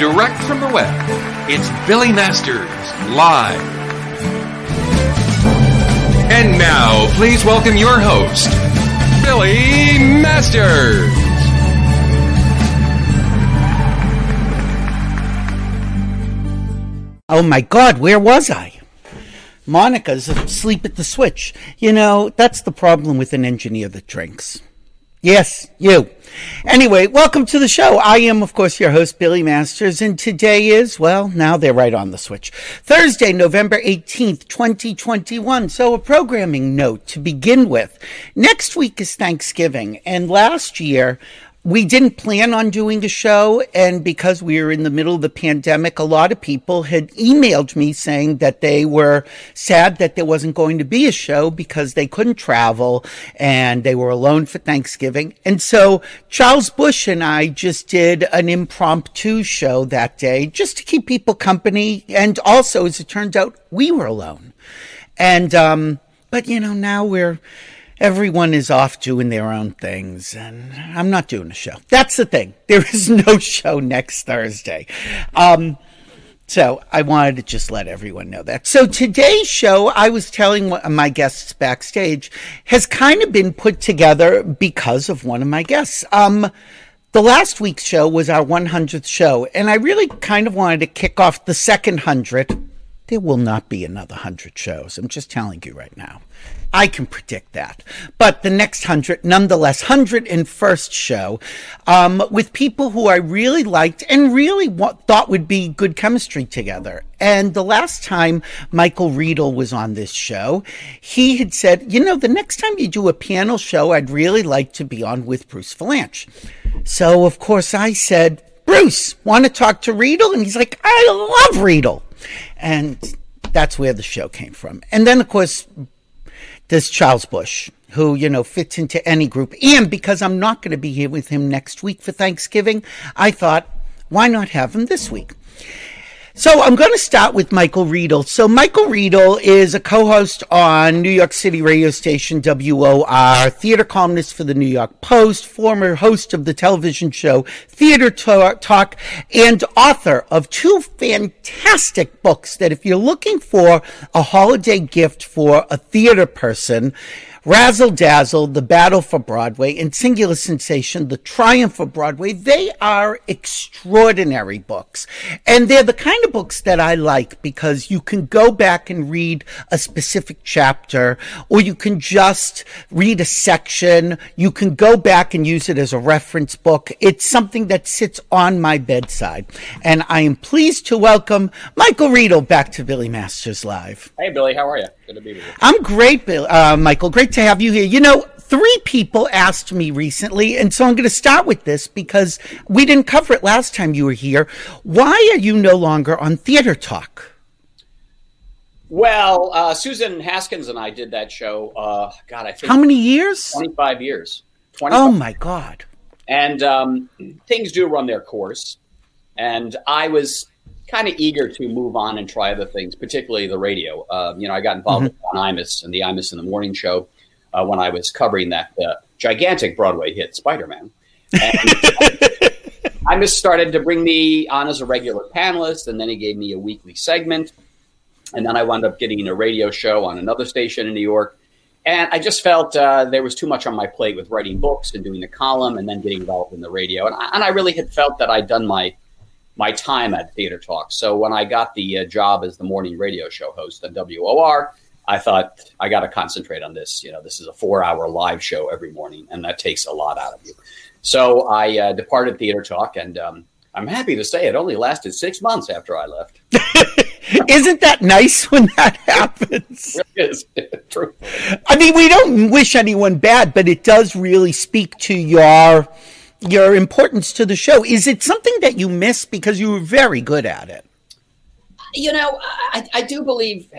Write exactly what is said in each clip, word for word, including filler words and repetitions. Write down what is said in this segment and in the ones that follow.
direct from the web, it's Billy Masters Live. And now, please welcome your host, Billy Masters. Oh my God, where was I? Monica's asleep at the switch. You know, that's the problem with an engineer that drinks. Yes, you. Anyway, welcome to the show. I am, of course, your host, Billy Masters, and today is, well, now they're right on the switch. Thursday, November eighteenth, twenty twenty-one. So a programming note to begin with. Next week is Thanksgiving, and last year, we didn't plan on doing a show, and because we were in the middle of the pandemic, a lot of people had emailed me saying that they were sad that there wasn't going to be a show because they couldn't travel and they were alone for Thanksgiving. And so Charles Busch and I just did an impromptu show that day just to keep people company. And also, as it turned out, we were alone. And, um, but you know, now we're, everyone is off doing their own things, and I'm not doing a show. That's the thing. There is no show next Thursday. Um, so I wanted to just let everyone know that. So today's show, I was telling my guests backstage, has kind of been put together because of one of my guests. Um, the last week's show was our hundredth show, and I really kind of wanted to kick off the second hundred. There will not be another hundred shows. I'm just telling you right now. I can predict that. But the next hundred, nonetheless, one hundred first show um, with people who I really liked and really wa- thought would be good chemistry together. And the last time Michael Riedel was on this show, he had said, you know, the next time you do a panel show, I'd really like to be on with Bruce Vilanch. So, of course, I said, Bruce, want to talk to Riedel? And he's like, I love Riedel. And that's where the show came from. And then, of course, there's Charles Busch, who, you know, fits into any group. And because I'm not going to be here with him next week for Thanksgiving, I thought, why not have him this week? So I'm going to start with Michael Riedel. So Michael Riedel is a co-host on New York City radio station W O R, theater columnist for the New York Post, former host of the television show Theater Talk, and author of two fantastic books that if you're looking for a holiday gift for a theater person, Razzle Dazzle, The Battle for Broadway, and Singular Sensation, The Triumph of Broadway. They are extraordinary books. And they're the kind of books that I like because you can go back and read a specific chapter, or you can just read a section. You can go back and use it as a reference book. It's something that sits on my bedside. And I am pleased to welcome Michael Riedel back to Billy Masters Live. Hey, Billy, how are you? Good to be with you. I'm great, Bill, uh, Michael. Great to have you here. You know, three people asked me recently, and so I'm going to start with this because we didn't cover it last time you were here. Why are you no longer on Theater Talk? Well, uh, Susan Haskins and I did that show, uh, God, I think. How many years? twenty-five years. twenty-five. Oh, my God. And um, things do run their course. And I was kind of eager to move on and try other things, particularly the radio. Uh, you know, I got involved mm-hmm. with Imus and the Imus in the Morning show uh, when I was covering that uh, gigantic Broadway hit, Spider-Man. And Imus started to bring me on as a regular panelist, and then he gave me a weekly segment. And then I wound up getting a radio show on another station in New York. And I just felt uh, there was too much on my plate with writing books and doing the column and then getting involved in the radio. And I, and I really had felt that I'd done my my time at Theater Talk. So when I got the uh, job as the morning radio show host at W O R, I thought I got to concentrate on this. You know, this is a four hour live show every morning, and that takes a lot out of you. So I uh, departed Theater Talk, and um, I'm happy to say it only lasted six months after I left. Isn't that nice when that happens? It really is. True. I mean, we don't wish anyone bad, but it does really speak to your your importance to the show. Is it something that you miss because you were very good at it? You know, I, I do believe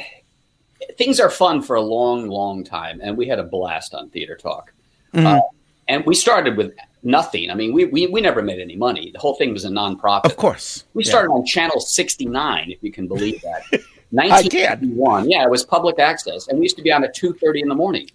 things are fun for a long, long time. And we had a blast on Theater Talk. Mm-hmm. Uh, and we started with nothing. I mean, we, we, we never made any money. The whole thing was a nonprofit. Of course. We started yeah. on Channel sixty-nine, if you can believe that. nineteen eighty-one. Yeah, it was public access. And we used to be on at two thirty in the morning.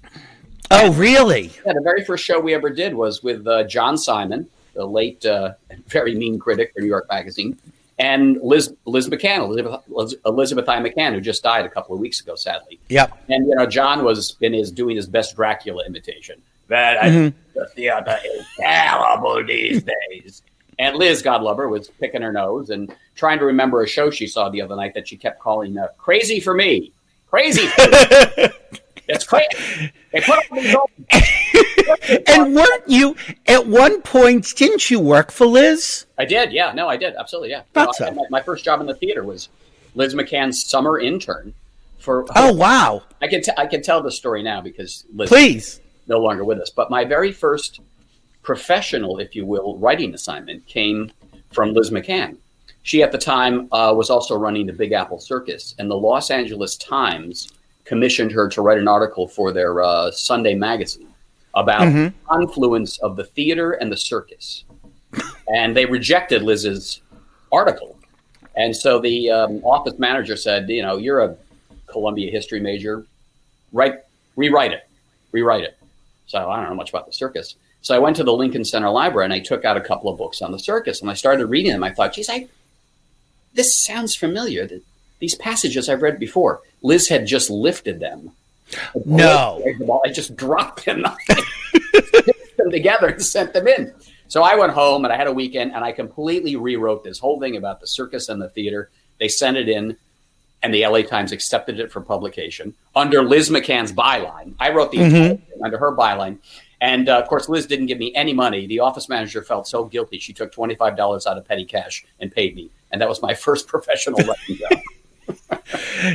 Oh, really? Yeah, the very first show we ever did was with uh, John Simon, the late uh, very mean critic for New York Magazine, and Liz Liz McCann, Elizabeth, Elizabeth I. McCann, who just died a couple of weeks ago, sadly. Yep. And you know, John was in his doing his best Dracula imitation. That I think the theater is terrible these days. And Liz, God love her, was picking her nose and trying to remember a show she saw the other night that she kept calling uh, "Crazy for Me." Crazy. For me. It's crazy. They put all these old- And weren't you at one point? Didn't you work for Liz? I did. Yeah. No, I did. Absolutely. Yeah. So. I, my, my first job in the theater was Liz McCann's summer intern. For oh wow, I can t- I can tell the story now because Liz please. Is no longer with us. But my very first professional, if you will, writing assignment came from Liz McCann. She at the time uh, was also running the Big Apple Circus, and the Los Angeles Times commissioned her to write an article for their uh, Sunday magazine about mm-hmm. the confluence of the theater and the circus. And they rejected Liz's article. And so the um, office manager said, you know, you're a Columbia history major, write, rewrite it, rewrite it. So I don't know much about the circus. So I went to the Lincoln Center library and I took out a couple of books on the circus and I started reading them. I thought, geez, I, this sounds familiar. These passages I've read before. Liz had just lifted them. No. I just dropped them. Put them together and sent them in. So I went home and I had a weekend and I completely rewrote this whole thing about the circus and the theater. They sent it in and the L A Times accepted it for publication under Liz McCann's byline. I wrote the mm-hmm. entire thing under her byline. And, uh, of course, Liz didn't give me any money. The office manager felt so guilty. She took twenty-five dollars out of petty cash and paid me. And that was my first professional writing job.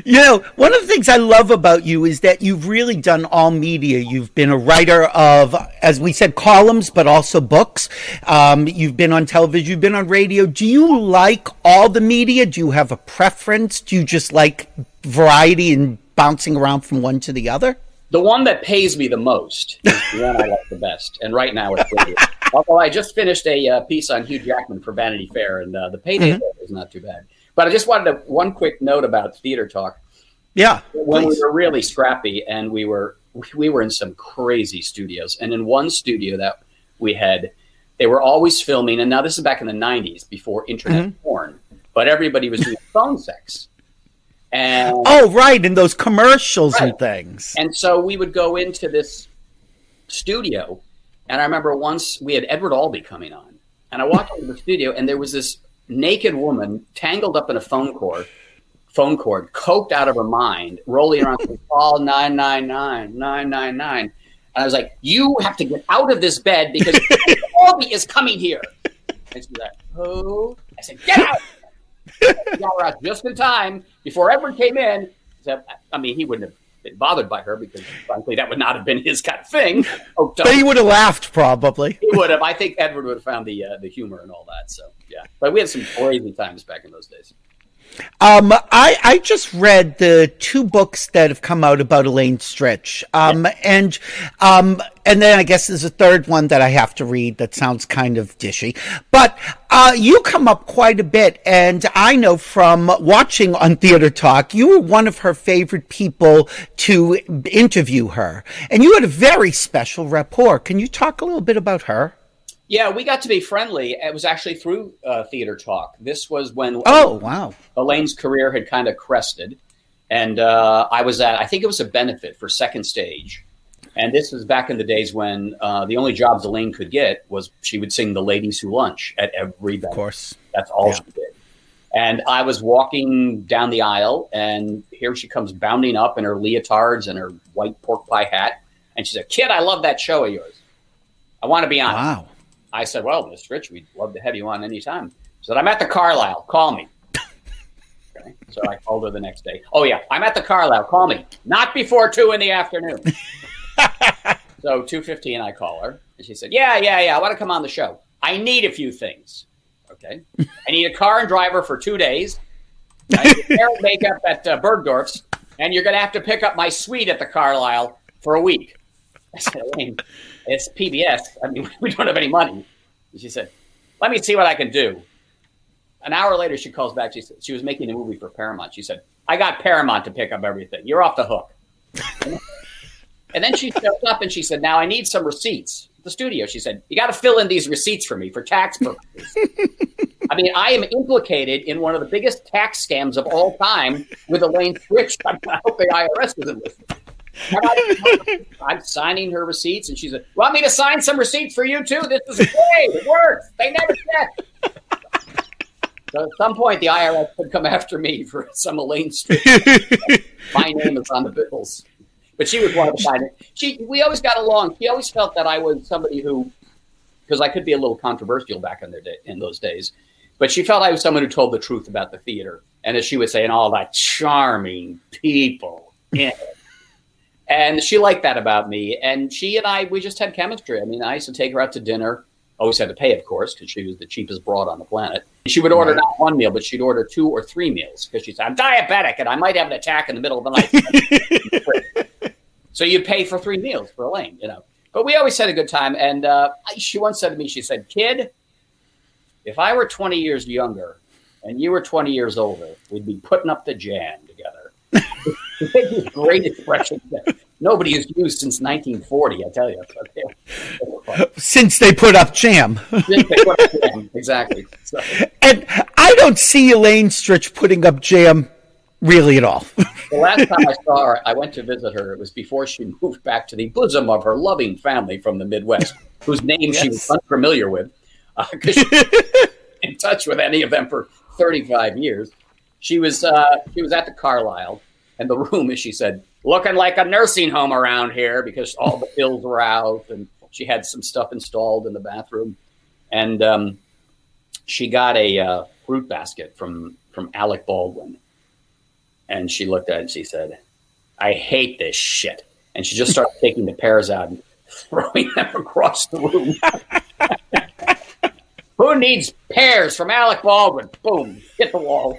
You know, one of the things I love about you is that you've really done all media. You've been a writer of, as we said, columns, but also books. Um, you've been on television. You've been on radio. Do you like all the media? Do you have a preference? Do you just like variety and bouncing around from one to the other? The one that pays me the most is the one I like the best. And right now it's radio. Although I just finished a uh, piece on Hugh Jackman for Vanity Fair, and uh, the payday mm-hmm. is not too bad. But I just wanted to, one quick note about Theater Talk. Yeah. When please. We were really scrappy and we were we were in some crazy studios. And in one studio that we had, they were always filming. And now this is back in the nineties before internet mm-hmm. porn. But everybody was doing phone sex. And, oh, right. And those commercials right. and things. And so we would go into this studio. And I remember once we had Edward Albee coming on. And I walked into the studio and there was this naked woman tangled up in a phone cord, phone cord, coked out of her mind, rolling around, call nine nine nine, nine nine nine. And I was like, you have to get out of this bed because Albee is coming here. And she's like, who? I said, get out. We were out just in time before Edward came in. So, I mean, he wouldn't have been bothered by her because, frankly, that would not have been his kind of thing. Oh, but he would have laughed, probably. He would have. I think Edward would have found the uh, the humor and all that. So, yeah. But we had some crazy times back in those days. Um, I, I just read the two books that have come out about Elaine Stritch. Um, yeah. And um, and then I guess there's a third one that I have to read that sounds kind of dishy. But uh, you come up quite a bit. And I know from watching on Theater Talk, you were one of her favorite people to interview her. And you had a very special rapport. Can you talk a little bit about her? Yeah, we got to be friendly. It was actually through uh, Theater Talk. This was when oh wow, Elaine's career had kind of crested, and uh, I was at I think it was a benefit for Second Stage, and this was back in the days when uh, the only jobs Elaine could get was she would sing "The Ladies Who Lunch" at every benefit. Of course, that's all yeah. she did. And I was walking down the aisle, and here she comes bounding up in her leotards and her white pork pie hat, and she said, "Kid, I love that show of yours. I want to be on." Wow. I said, well, Miss Rich, we'd love to have you on any time. She said, I'm at the Carlyle. Call me. Okay. So I called her the next day. Oh, yeah. I'm at the Carlyle. Call me. Not before two in the afternoon. So two fifteen, I call her. And she said, yeah, yeah, yeah. I want to come on the show. I need a few things. Okay. I need a car and driver for two days. I need hair and makeup at uh, Bergdorf's. And you're going to have to pick up my suite at the Carlyle for a week. I said, Elaine, it's P B S. I mean, we don't have any money. She said, let me see what I can do. An hour later, she calls back. She said, she was making a movie for Paramount. She said, I got Paramount to pick up everything. You're off the hook. And then she showed up and she said, now I need some receipts. The studio, she said, you got to fill in these receipts for me for tax purposes. I mean, I am implicated in one of the biggest tax scams of all time with Elaine Stritch. I hope the I R S isn't listening. I'm signing her receipts, and she's like, want me to sign some receipts for you, too? This is great. It works. They never said. So at some point, the I R S could come after me for some Elaine Stritch. My name is on the bills. But she was one of the finest. She, we always got along. She always felt that I was somebody who, because I could be a little controversial back in their day, in those days, but she felt I was someone who told the truth about the theater. And as she would say, and all that charming people in it. And she liked that about me. And she and I, we just had chemistry. I mean, I used to take her out to dinner. Always had to pay, of course, because she was the cheapest broad on the planet. She would order not one meal, but she'd order two or three meals because she'd say, I'm diabetic and I might have an attack in the middle of the night. So you'd pay for three meals for Elaine, you know. But we always had a good time. And uh, she once said to me, she said, kid, if I were twenty years younger and you were twenty years older, we'd be putting up the jam together. It's a great expression that nobody has used since nineteen forty, I tell you. Since they put up jam. Since they put up jam, exactly. So. And I don't see Elaine Stritch putting up jam really at all. The last time I saw her, I went to visit her. It was before she moved back to the bosom of her loving family from the Midwest, whose name yes. she was unfamiliar with because uh, she wasn't in touch with any of them for thirty-five years. She was uh, she was at the Carlyle. And the room, as she said, looking like a nursing home around here because all the pills were out and she had some stuff installed in the bathroom. And um, she got a uh, fruit basket from, from Alec Baldwin. And she looked at it and she said, I hate this shit. And she just started taking the pears out and throwing them across the room. Who needs pears from Alec Baldwin? Boom, hit the wall.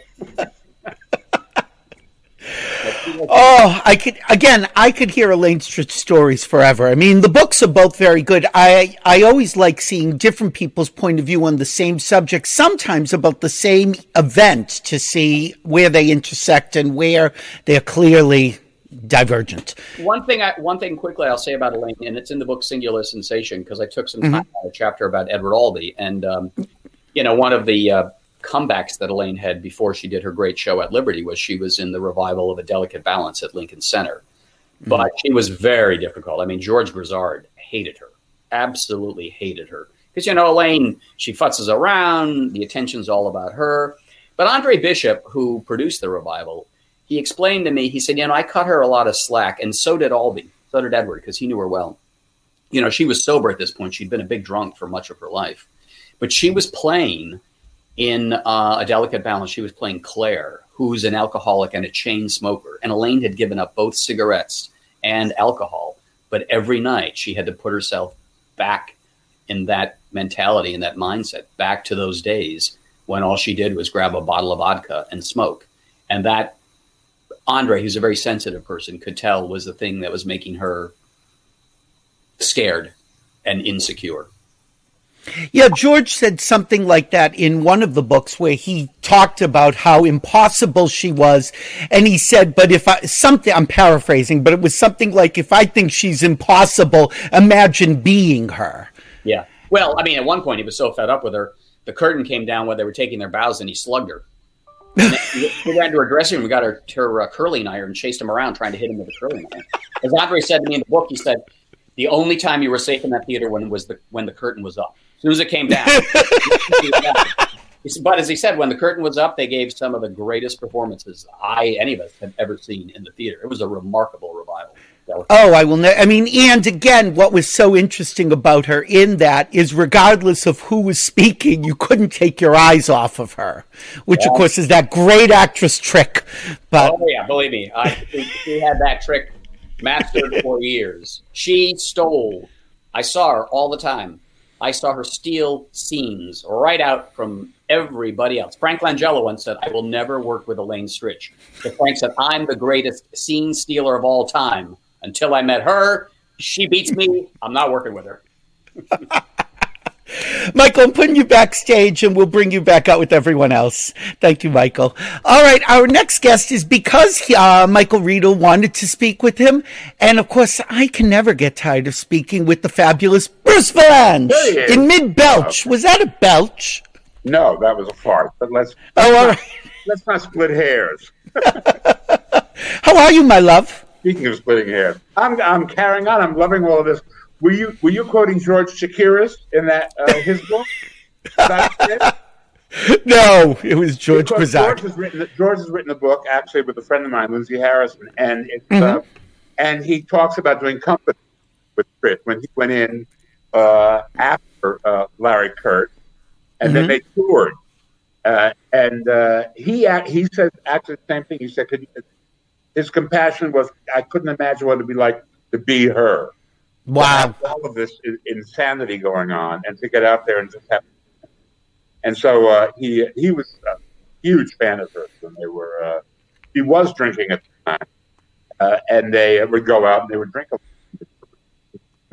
Oh, I could again. I could hear Elaine Stritch stories forever. I mean, the books are both very good. I I always like seeing different people's point of view on the same subject, sometimes about the same event, to see where they intersect and where they're clearly divergent. One thing, I, one thing quickly, I'll say about Elaine, and it's in the book Singular Sensation, because I took some time mm-hmm. on a chapter about Edward Albee, and um, you know, one of the. Uh, comebacks that Elaine had before she did her great show at Liberty was she was in the revival of A Delicate Balance at Lincoln Center. But mm-hmm. she was very difficult. I mean, George Grizzard hated her, absolutely hated her. Because, you know, Elaine, she futzes around, the attention's all about her. But Andre Bishop, who produced the revival, he explained to me, he said, you know, I cut her a lot of slack, and so did Albee, so did Edward, because he knew her well. You know, she was sober at this point. She'd been a big drunk for much of her life. But she was playing... In uh, A Delicate Balance, she was playing Claire, who's an alcoholic and a chain smoker. And Elaine had given up both cigarettes and alcohol. But every night she had to put herself back in that mentality and that mindset, back to those days when all she did was grab a bottle of vodka and smoke. And that Andre, who's a very sensitive person, could tell was the thing that was making her scared and insecure. Yeah, George said something like that in one of the books where he talked about how impossible she was. And he said, but if I, something, I'm paraphrasing, but it was something like, if I think she's impossible, imagine being her. Yeah. Well, I mean, at one point he was so fed up with her, the curtain came down while they were taking their bows and he slugged her. And he ran to her dressing room, got her, her uh, curling iron, chased him around trying to hit him with a curling iron. As Andre said to me in the book, he said, the only time you were safe in that theater when was the when the curtain was up. As soon as it came down. But as he said, when the curtain was up, they gave some of the greatest performances I, any of us, have ever seen in the theater. It was a remarkable revival. Oh, I will know. I mean, and again, what was so interesting about her in that is regardless of who was speaking, you couldn't take your eyes off of her, which, yeah. of course, is that great actress trick. But oh, yeah, believe me. I, she had that trick mastered for years. She stole. I saw her all the time. I saw her steal scenes right out from everybody else. Frank Langella once said, I will never work with Elaine Stritch. But Frank said, I'm the greatest scene stealer of all time. Until I met her, she beats me. I'm not working with her. Michael, I'm putting you backstage and we'll bring you back out with everyone else. Thank you, Michael. All right. Our next guest is because he, uh, Michael Riedel wanted to speak with him. And of course, I can never get tired of speaking with the fabulous Bruce Vilanch in mid belch. Was that a belch? No, that was a fart. But let's oh, all right. let's not split hairs. How are you, my love? Speaking of splitting hairs, I'm I'm carrying on. I'm loving all of this. Were you were you quoting George Chakiris in that uh, his book? That no, it was George Grizzard. George has written George has written a book actually with a friend of mine, Lindsay Harrison, and it's mm-hmm. uh, and he talks about doing company with Chris when he went in uh, after uh, Larry Kurt, and mm-hmm. then they toured. Uh, and uh, he he said actually the same thing. He said could, his compassion was I couldn't imagine what it'd be like to be her. Wow, all of this insanity going on, and to get out there and just have. And so uh, he he was a huge fan of hers when they were. Uh, he was drinking at the time, uh, and they would go out and they would drink.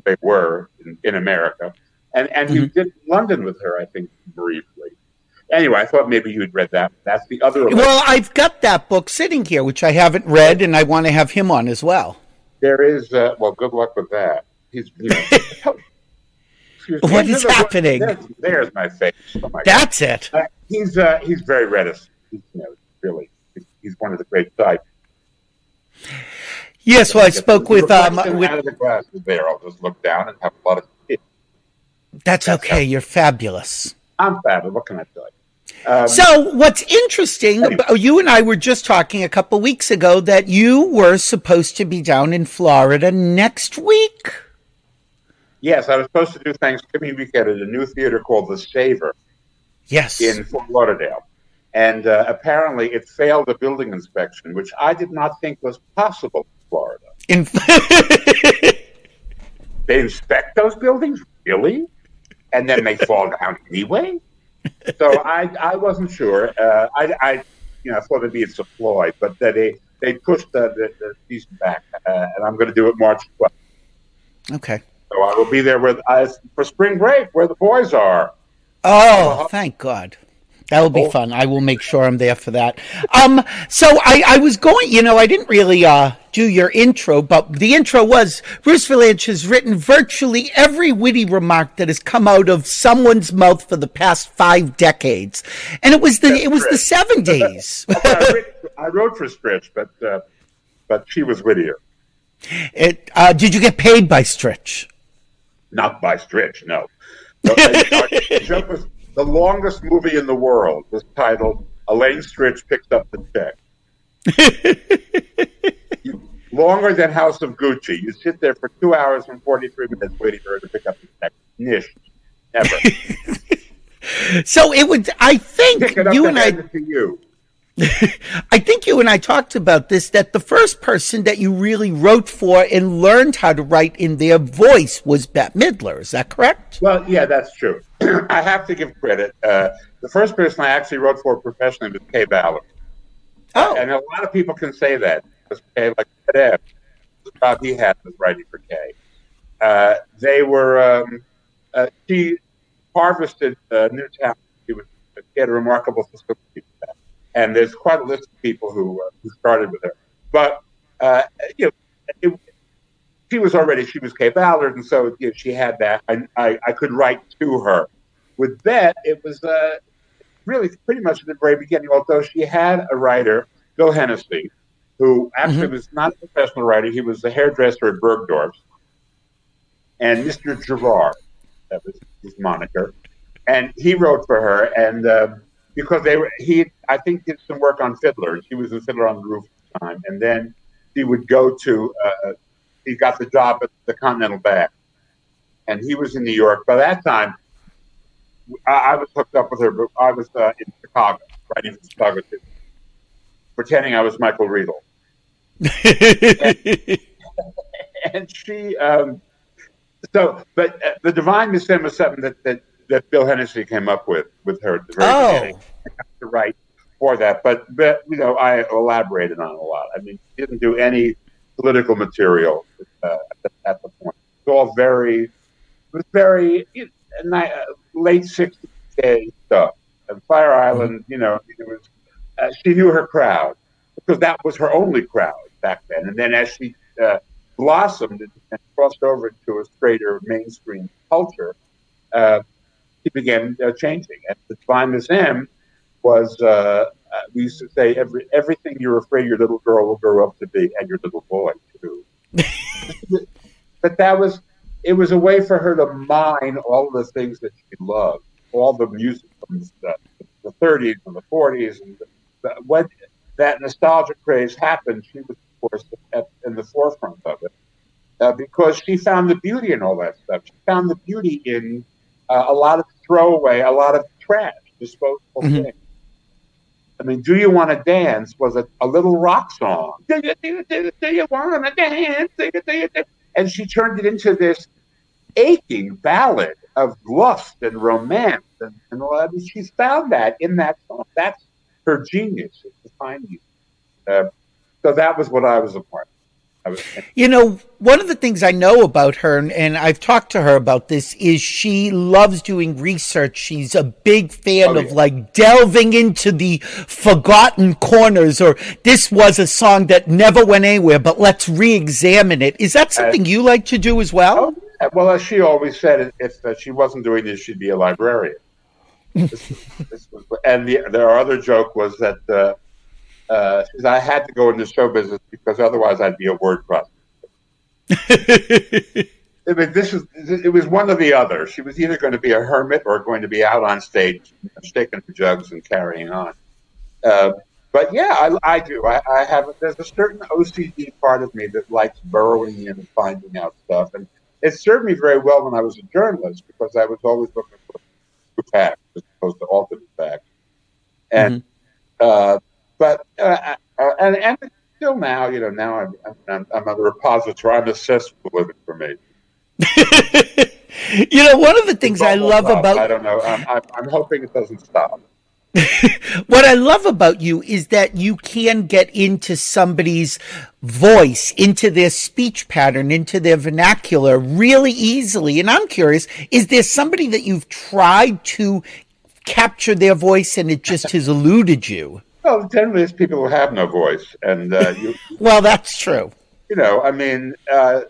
They were in, in America, and and mm-hmm. he did London with her, I think, briefly. Anyway, I thought maybe you'd read that. That's the other. Well, election. I've got that book sitting here, which I haven't read, and I want to have him on as well. There is. Uh, well, good luck with that. He's. You know, What is There's happening? There's, there's my face. Oh my That's God. it. Uh, he's uh, he's very reticent. He's, you know, really, he's one of the great types. Yes, well, I spoke with um. With... Out of the glasses there, I'll just look down and have a lot of. That's, That's okay. How... You're fabulous. I'm fabulous. What can I tell you? Um, so, what's interesting? Anyway. You and I were just talking a couple weeks ago that you were supposed to be down in Florida next week. Yes, I was supposed to do Thanksgiving weekend at a new theater called The Saver. Yes, in Fort Lauderdale, and uh, apparently it failed a building inspection, which I did not think was possible in Florida. In they inspect those buildings, really, and then they fall down anyway. So I, I wasn't sure. Uh, I, I, you know, I thought it'd be it's a ploy, but they they pushed the, the, the season back, uh, and I'm going to do it March twelfth. Okay. So I will be there with uh, for spring break where the boys are. Oh, thank God. That will be oh. fun. I will make sure I'm there for that. Um, so I, I was going, you know, I didn't really uh, do your intro, but the intro was Bruce Vilanch has written virtually every witty remark that has come out of someone's mouth for the past five decades. And it was the That's it was Stritch. the seventies. I, wrote, I wrote for Stritch, but, uh, but she was wittier. It, uh, did you get paid by Stritch? Not by Stritch, no. So, I, was, the longest movie in the world was titled Elaine Stritch Picked Up the Check. you, longer than House of Gucci. You sit there for two hours and forty-three minutes waiting for her to pick up the check. Nish. Never. So it would, I think, Pick it up you and, and I... To you. I think you and I talked about this, that the first person that you really wrote for and learned how to write in their voice was Bette Midler. Is that correct? Well, yeah, that's true. I have to give credit. Uh, the first person I actually wrote for professionally was Kay Ballard. Oh. And a lot of people can say that. Because Kay, like Ed F., the job he had was writing for Kay. Uh, they were, um, uh, she harvested uh, new talent. She, was, she had a remarkable facility. And there's quite a list of people who, uh, who started with her. But, uh, you know, it, she was already, she was Kay Ballard, and so you know, she had that. I, I, I could write to her. With Bette, it was uh, really pretty much at the very beginning, although she had a writer, Bill Hennessy, who actually mm-hmm. was not a professional writer. He was a hairdresser at Bergdorf's. And Mister Gerard, that was his moniker. And he wrote for her, and... Uh, Because they were, he, I think, did some work on Fiddler. She was a Fiddler on the Roof at the time. And then he would go to, uh, he got the job at the Continental Bank. And he was in New York. By that time, I, I was hooked up with her, but I was uh, in Chicago, writing for Chicago, too, pretending I was Michael Riedel. and, and she, um, so, but uh, the Divine Miss M was something that, that that Bill Hennessy came up with, with her at the very oh. beginning. I have to write for that. But, but, you know, I elaborated on it a lot. I mean, she didn't do any political material uh, at, the, at the point. It was all very, it was very you know, uh, late sixties stuff. And Fire Island, you know, it was, uh, she knew her crowd because that was her only crowd back then. And then as she uh, blossomed and crossed over to a straighter mainstream culture, uh, began uh, changing. And the Divine Miss M was, uh, we used to say, every, everything you're afraid your little girl will grow up to be, and your little boy, too. But that was, it was a way for her to mine all the things that she loved, all the music from the, the thirties and the forties. And the, when that nostalgia craze happened, she was, of course, at, in the forefront of it. Uh, because she found the beauty in all that stuff. She found the beauty in uh, a lot of throwaway, a lot of trash, disposable mm-hmm. things. I mean, Do You Want to Dance was a, a little rock song. Do you, do you, do you want to dance? Do you, do you, do? And she turned it into this aching ballad of lust and romance. And, and all that. I mean, she's found that in that song. That's her genius, to find music. Uh, so that was what I was a part of. You know, one of the things I know about her, and, and I've talked to her about this, is she loves doing research. She's a big fan oh, of, yeah. like, delving into the forgotten corners, or this was a song that never went anywhere, but let's re-examine it. Is that something uh, you like to do as well? Oh, yeah. Well, as she always said, if uh, she wasn't doing this, she'd be a librarian. this, this was, and the, the other joke was that... Uh, Uh, I had to go into show business because otherwise I'd be a word prostitute. I mean, this is, it was one or the other. She was either going to be a hermit or going to be out on stage, sticking to jugs and carrying on. Uh, but yeah, I, I do. I, I have. There's a certain O C D part of me that likes burrowing in and finding out stuff, and it served me very well when I was a journalist because I was always looking for facts as opposed to alternate facts, and. Mm-hmm. Uh, But uh, uh, and and still now, you know, now I'm I'm, I'm a repository. I'm obsessed with living for me. You know, one of the things I love up. about I don't know. I'm, I'm I'm hoping it doesn't stop. What I love about you is that you can get into somebody's voice, into their speech pattern, into their vernacular really easily. And I'm curious: is there somebody that you've tried to capture their voice and it just has eluded you? Well, generally, it's people who have no voice, and uh, you, well, that's true. You know, I mean, uh,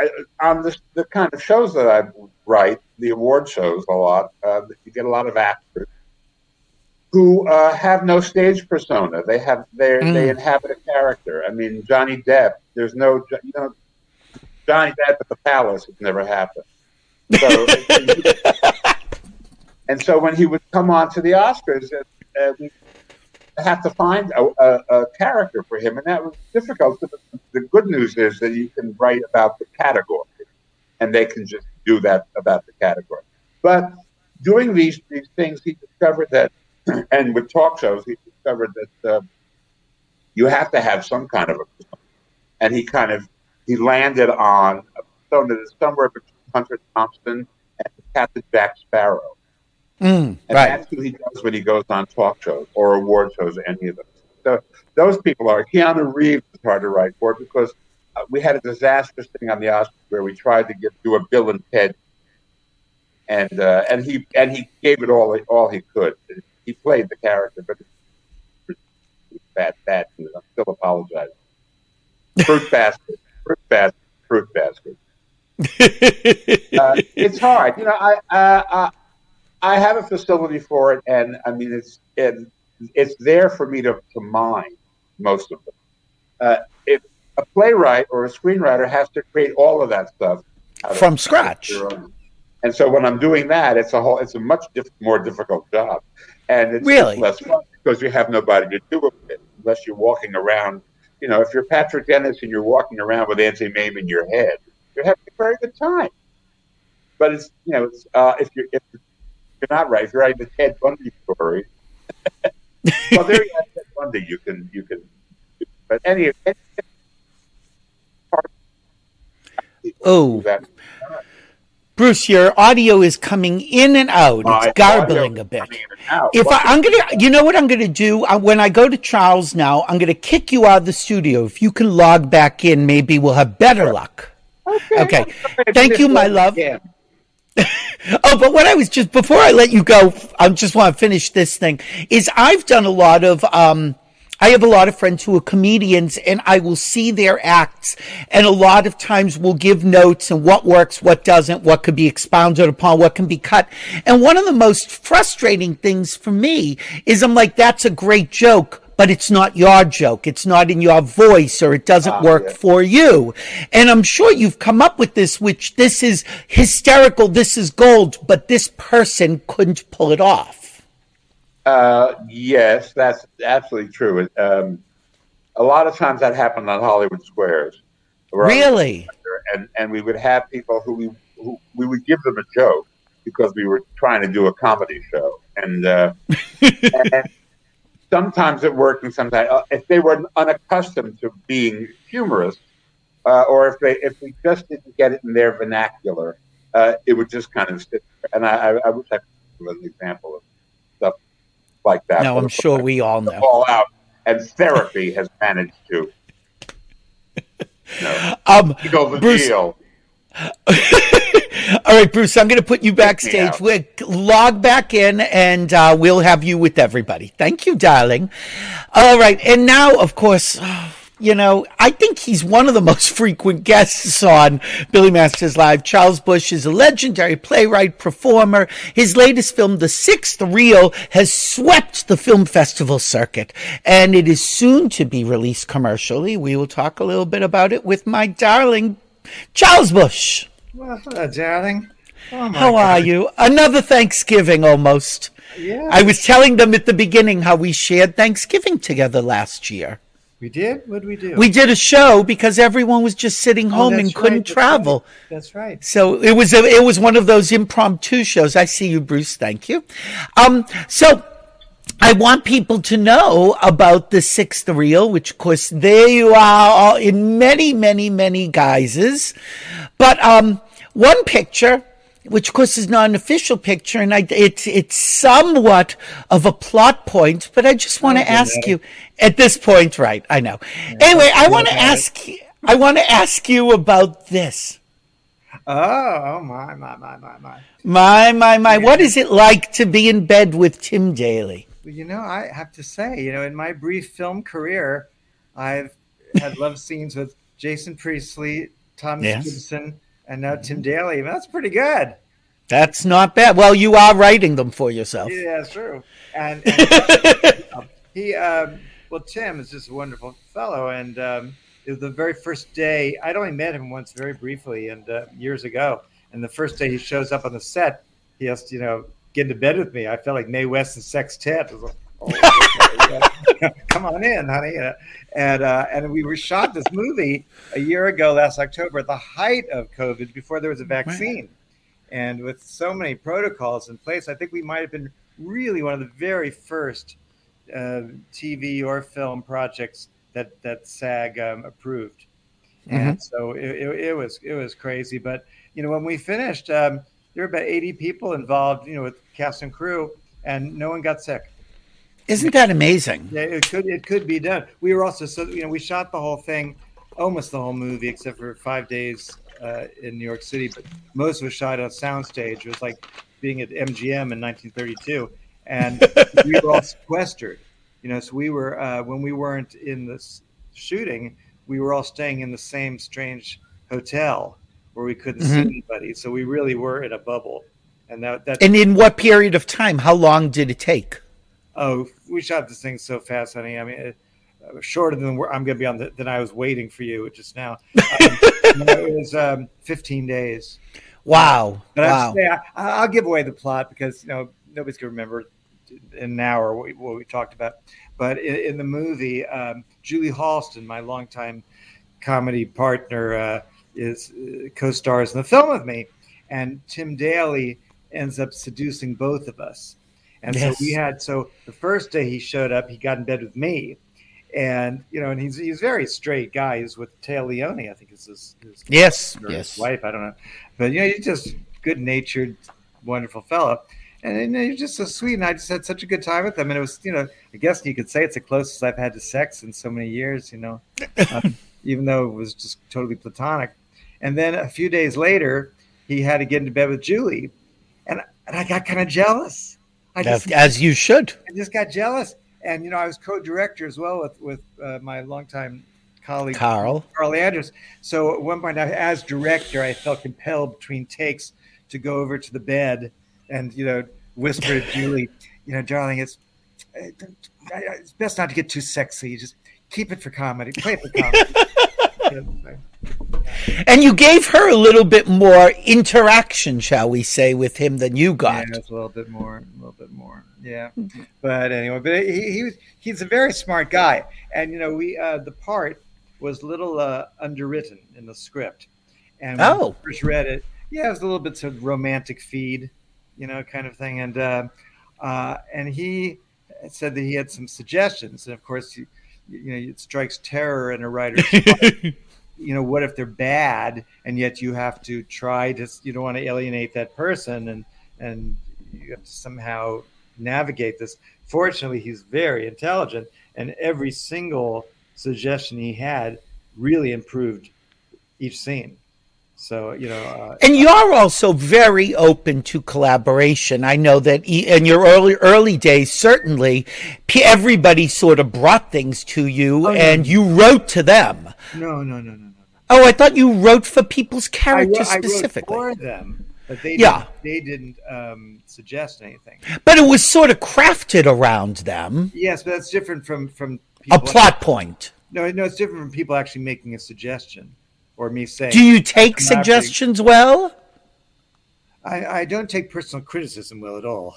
I, on this, the kind of shows that I write, the award shows a lot, uh, you get a lot of actors who uh, have no stage persona. They have they mm. they inhabit a character. I mean, Johnny Depp. There's no you know Johnny Depp at the Palace. It never happened. So, and so when he would come on to the Oscars, uh, we. I have to find a, a, a character for him, and that was difficult. But the good news is that you can write about the category, and they can just do that about the category. But doing these these things, he discovered that, and with talk shows, he discovered that uh, you have to have some kind of a persona. And he kind of he landed on a persona that's somewhere between Hunter Thompson and Captain Jack Sparrow. Mm, and right. That's who he does when he goes on talk shows or award shows, or any of those. So those people are. Keanu Reeves is hard to write for because uh, we had a disastrous thing on the Oscars where we tried to get do a Bill and Ted, and uh, and he and he gave it all all he could. He played the character, but it was bad, bad. I'm still apologizing. Fruit basket, fruit basket, fruit basket. uh, it's hard, you know. I. Uh, I I have a facility for it, and I mean it's it, it's there for me to, to mine most of them. Uh, if a playwright or a screenwriter has to create all of that stuff from scratch, and so when I'm doing that, it's a whole it's a much diff- more difficult job, and it's really less fun because you have nobody to do it with unless you're walking around. You know, if you're Patrick Dennis and you're walking around with Auntie Mame in your head, you're having a very good time. But it's you know it's uh, if you're if you're You're not right. You're right. The Ted Bundy story. Well, there you have Ted Bundy. You can, you can. But any. any oh, that. Bruce, your audio is coming in and out. My it's garbling a bit. If I, I'm gonna, you know what I'm gonna do I, when I go to Charles now, I'm gonna kick you out of the studio. If you can log back in, maybe we'll have better sure. luck. Okay. okay. Thank you, my love. Again. Oh, but what I was just, before I let you go, I just want to finish this thing, is I've done a lot of, um, I have a lot of friends who are comedians, and I will see their acts, and a lot of times we'll give notes and what works, what doesn't, what could be expounded upon, what can be cut. And one of the most frustrating things for me is I'm like, that's a great joke, but it's not your joke. It's not in your voice, or it doesn't ah, work yeah. for you. And I'm sure you've come up with this, which this is hysterical. This is gold, but this person couldn't pull it off. Uh, yes, that's absolutely true. Um, a lot of times that happened on Hollywood Squares. Really? And, and we would have people who we, who we would give them a joke because we were trying to do a comedy show. And, uh, and sometimes it worked, and sometimes uh, if they were unaccustomed to being humorous, uh, or if they if we just didn't get it in their vernacular, uh, it would just kind of sit there. And I, I wish I could give an example of stuff like that. No, I'm sure we all know. All out, and therapy has managed to. You know, um, the Bruce. Deal. All right, Bruce, I'm going to put you backstage. We'll log back in, and uh, we'll have you with everybody. Thank you, darling. All right. And now, of course, you know, I think he's one of the most frequent guests on Billy Masters Live. Charles Busch is a legendary playwright, performer. His latest film, The Sixth Reel, has swept the film festival circuit, and it is soon to be released commercially. We will talk a little bit about it with my darling Charles Busch. Well, hello, darling. Oh, my how God. Are you? Another Thanksgiving almost. Yeah. I was telling them at the beginning how we shared Thanksgiving together last year. We did? What did we do? We did a show because everyone was just sitting oh, home and right, couldn't that's travel. Right. That's right. So it was a, it was one of those impromptu shows. I see you, Bruce. Thank you. Um. So I want people to know about The Sixth Reel, which, of course, there you are in many, many, many guises. But um, one picture, which, of course, is not an official picture, and I, it's it's somewhat of a plot point, but I just want to ask that. you at this point, right, I know. Yeah, anyway, I want to ask I want to ask you about this. Oh, my, my, my, my, my. My, my, my. Yeah. What is it like to be in bed with Tim Daly? You know, I have to say, you know, in my brief film career, I've had love scenes with Jason Priestley, Thomas yes. Gibson, and now Tim Daly. That's pretty good. That's not bad. Well, you are writing them for yourself. Yeah, that's true. And, and he, um, well, Tim is just a wonderful fellow. And um, it was the very first day, I'd only met him once very briefly and uh, years ago. And the first day he shows up on the set, he has to, you know, get into bed with me. I felt like Mae West and Sextet. I was like, oh, okay. Come on in, honey. And uh, and we were shot this movie a year ago, last October, at the height of COVID, before there was a vaccine. And with so many protocols in place, I think we might have been really one of the very first uh, T V or film projects that that SAG um, approved. Mm-hmm. And so it, it, it was it was crazy. But you know, when we finished, um, there were about eighty people involved, you know, with cast and crew, and no one got sick. Isn't that amazing? Yeah, it could it could be done. We were also, so you know, we shot the whole thing, almost the whole movie, except for five days uh, in New York City. But most was shot on soundstage. It was like being at M G M in nineteen thirty-two, and we were all sequestered. You know, so we were uh, when we weren't in the shooting, we were all staying in the same strange hotel where we couldn't mm-hmm. see anybody. So we really were in a bubble. And that, that. And in what period of time? How long did it take? Oh, we shot this thing so fast, honey. I mean, it, uh, shorter than I'm going to be on the, than I was waiting for you just now. Um, it was um, fifteen days. Wow. But wow. I'll, say, I, I'll give away the plot because, you know, nobody's going to remember in an hour what we, what we talked about. But in, in the movie, um, Julie Halston, my longtime comedy partner, uh, is uh, co-stars in the film with me, and Tim Daly ends up seducing both of us. And yes. so we had, so the first day he showed up, he got in bed with me, and, you know, and he's, he's a very straight guy. He's with Taya Leone, I think is his, his, yes. yes. his wife. I don't know. But, you know, he's just good natured, wonderful fellow. And, and he's just so sweet. And I just had such a good time with him. And it was, you know, I guess you could say it's the closest I've had to sex in so many years, you know, um, even though it was just totally platonic. And then a few days later, he had to get into bed with Julie, and and I got kind of jealous. I just, as you should. I just got jealous, And, you know, I was co-director as well with, with uh, my longtime colleague, Carl. Carl Andrews. So at one point, I, as director, I felt compelled between takes to go over to the bed and, you know, whisper to Julie, you know, darling, it's, it's best not to get too sexy. Just keep it for comedy. Play it for comedy. And you gave her a little bit more interaction, shall we say, with him than you got. Yeah, a little bit more, a little bit more. Yeah. But anyway, but he, he was, he's a very smart guy. And, you know, we uh, the part was a little uh, underwritten in the script. And when oh. we first read it, yeah, it was a little bit sort of romantic feed, you know, kind of thing. And uh, uh, and he said that he had some suggestions. And, of course, you, you know, it strikes terror in a writer's mind. You know, what if they're bad and yet you have to try to, you don't want to alienate that person, and and you have to somehow navigate this. Fortunately, he's very intelligent, and every single suggestion he had really improved each scene. So, you know, uh, and you're also very open to collaboration. I know that in your early early days, certainly, everybody sort of brought things to you, oh, and no. you wrote to them. No, no, no, no, no. Oh, I thought you wrote for people's characters I, I specifically. Wrote for them, but they yeah. didn't, they didn't um, suggest anything. But it was sort of crafted around them. Yes, but that's different from from people. A plot point. No, no, it's different from people actually making a suggestion. Or me saying, do you take suggestions really, well? I, I don't take personal criticism well at all.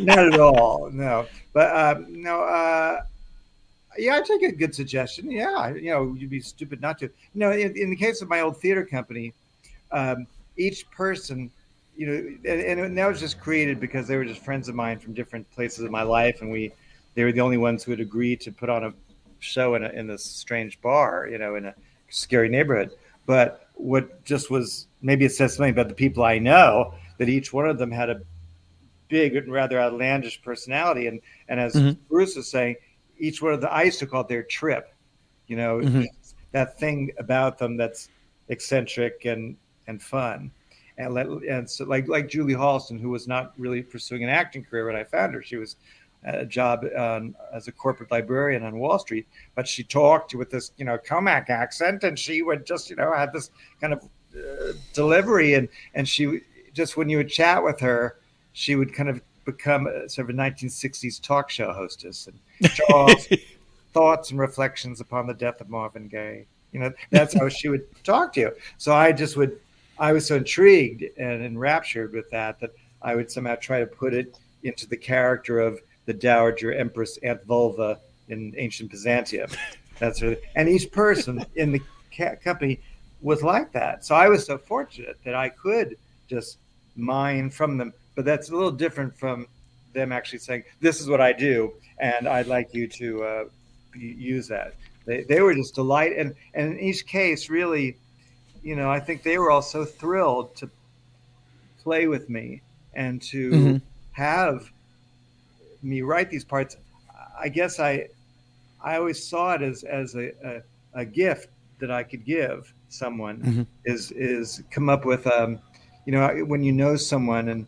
Not at all, no. But um, no, uh, yeah, I take a good suggestion. Yeah, you know, you'd be stupid not to. You know, in, in the case of my old theater company, um, each person, you know, and, and that was just created because they were just friends of mine from different places of my life, and we, they were the only ones who would agree to put on a show in a, in this strange bar, you know, in a scary neighborhood. But what just was, maybe it says something about the people I know, that each one of them had a big and rather outlandish personality. And, and as mm-hmm. Bruce was saying, each one of the, I used to call it their trip, you know, mm-hmm. that thing about them that's eccentric and, and fun. And, let, and so like, like Julie Halston, who was not really pursuing an acting career when I found her, she was a job um, as a corporate librarian on Wall Street, but she talked with this, you know, Comac accent, and she would just, you know, had this kind of uh, delivery, and and she just, when you would chat with her, she would kind of become a, sort of a nineteen sixties talk show hostess, and Charles, thoughts and reflections upon the death of Marvin Gaye. You know, that's how she would talk to you. So I just would, I was so intrigued and enraptured with that, that I would somehow try to put it into the character of the Dowager Empress Aunt Vulva in ancient Byzantium. That's her. And each person in the ca- company was like that. So I was so fortunate that I could just mine from them. But that's a little different from them actually saying, this is what I do, and I'd like you to uh, use that. They they were just delighted. And, and in each case, really, you know, I think they were all so thrilled to play with me and to mm-hmm. have me write these parts. I guess I, I always saw it as as a, a, a gift that I could give someone. Mm-hmm. Is is come up with, um, you know, when you know someone and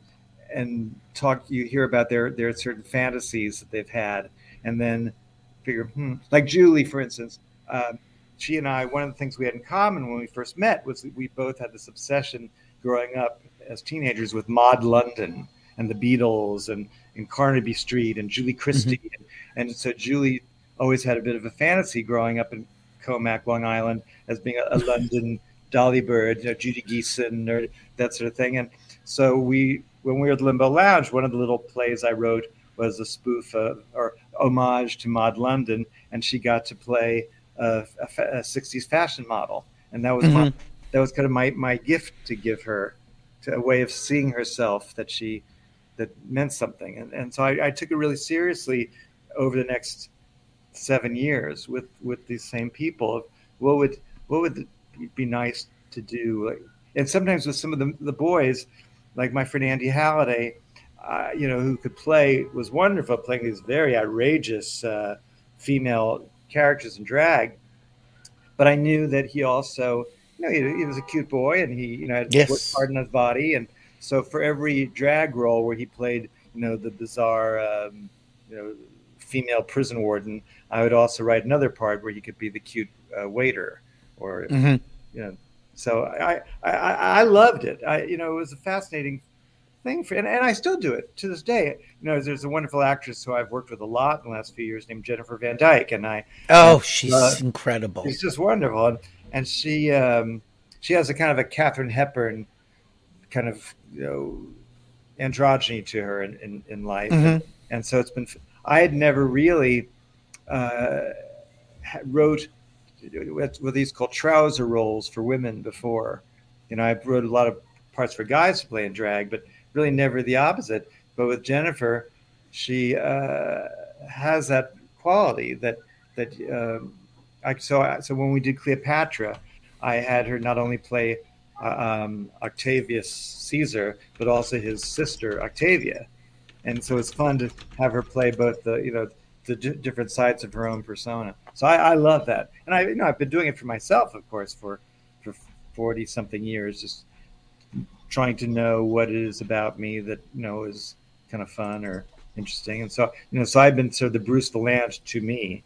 and talk, you hear about their their certain fantasies that they've had, and then figure, hmm. like Julie, for instance, uh, she and I, one of the things we had in common when we first met was that we both had this obsession growing up as teenagers with Maud London and the Beatles and, and Carnaby Street and Julie Christie. Mm-hmm. And, and so Julie always had a bit of a fantasy growing up in Comac, Long Island, as being a, a London Dolly Bird, you know, Judy Geeson or that sort of thing. And so we, when we were at Limbo Lounge, one of the little plays I wrote was a spoof uh, or homage to Maud London. And she got to play a, a, fa- a sixties fashion model. And that was mm-hmm. my, that was kind of my, my gift to give her, to a way of seeing herself that she, that meant something. And, and so I, I took it really seriously over the next seven years with, with these same people. Of what would what would it be nice to do? Like, and sometimes with some of the, the boys, like my friend Andy Halliday, uh, you know, who could play, was wonderful playing these very outrageous uh, female characters in drag. But I knew that he also, you know, he, he was a cute boy, and he, you know, had yes. a part in his body. And so for every drag role where he played, you know, the bizarre um, you know, female prison warden, I would also write another part where you could be the cute uh, waiter, or mm-hmm. you know. So I, I I loved it. I you know it was a fascinating thing for, and, and I still do it to this day. You know, there's a wonderful actress who I've worked with a lot in the last few years named Jennifer Van Dyke, and I oh she's uh, incredible. She's just wonderful, and, and she um, she has a kind of a Katharine Hepburn kind of you know androgyny to her in in, in life, mm-hmm. and, and so it's been. I had never really uh, wrote what these called trouser roles for women before. You know, I wrote a lot of parts for guys to play in drag, but really never the opposite. But with Jennifer, she uh, has that quality that that um, I so I, so when we did Cleopatra, I had her not only play uh, um, Octavius Caesar, but also his sister Octavia. And so it's fun to have her play both the, you know, the d- different sides of her own persona. So I, I love that. And I, you know, I've been doing it for myself, of course, for for forty something years, just trying to know what it is about me that, you know, is kind of fun or interesting. And so, you know, so I've been sort of the Bruce Vilanch to me.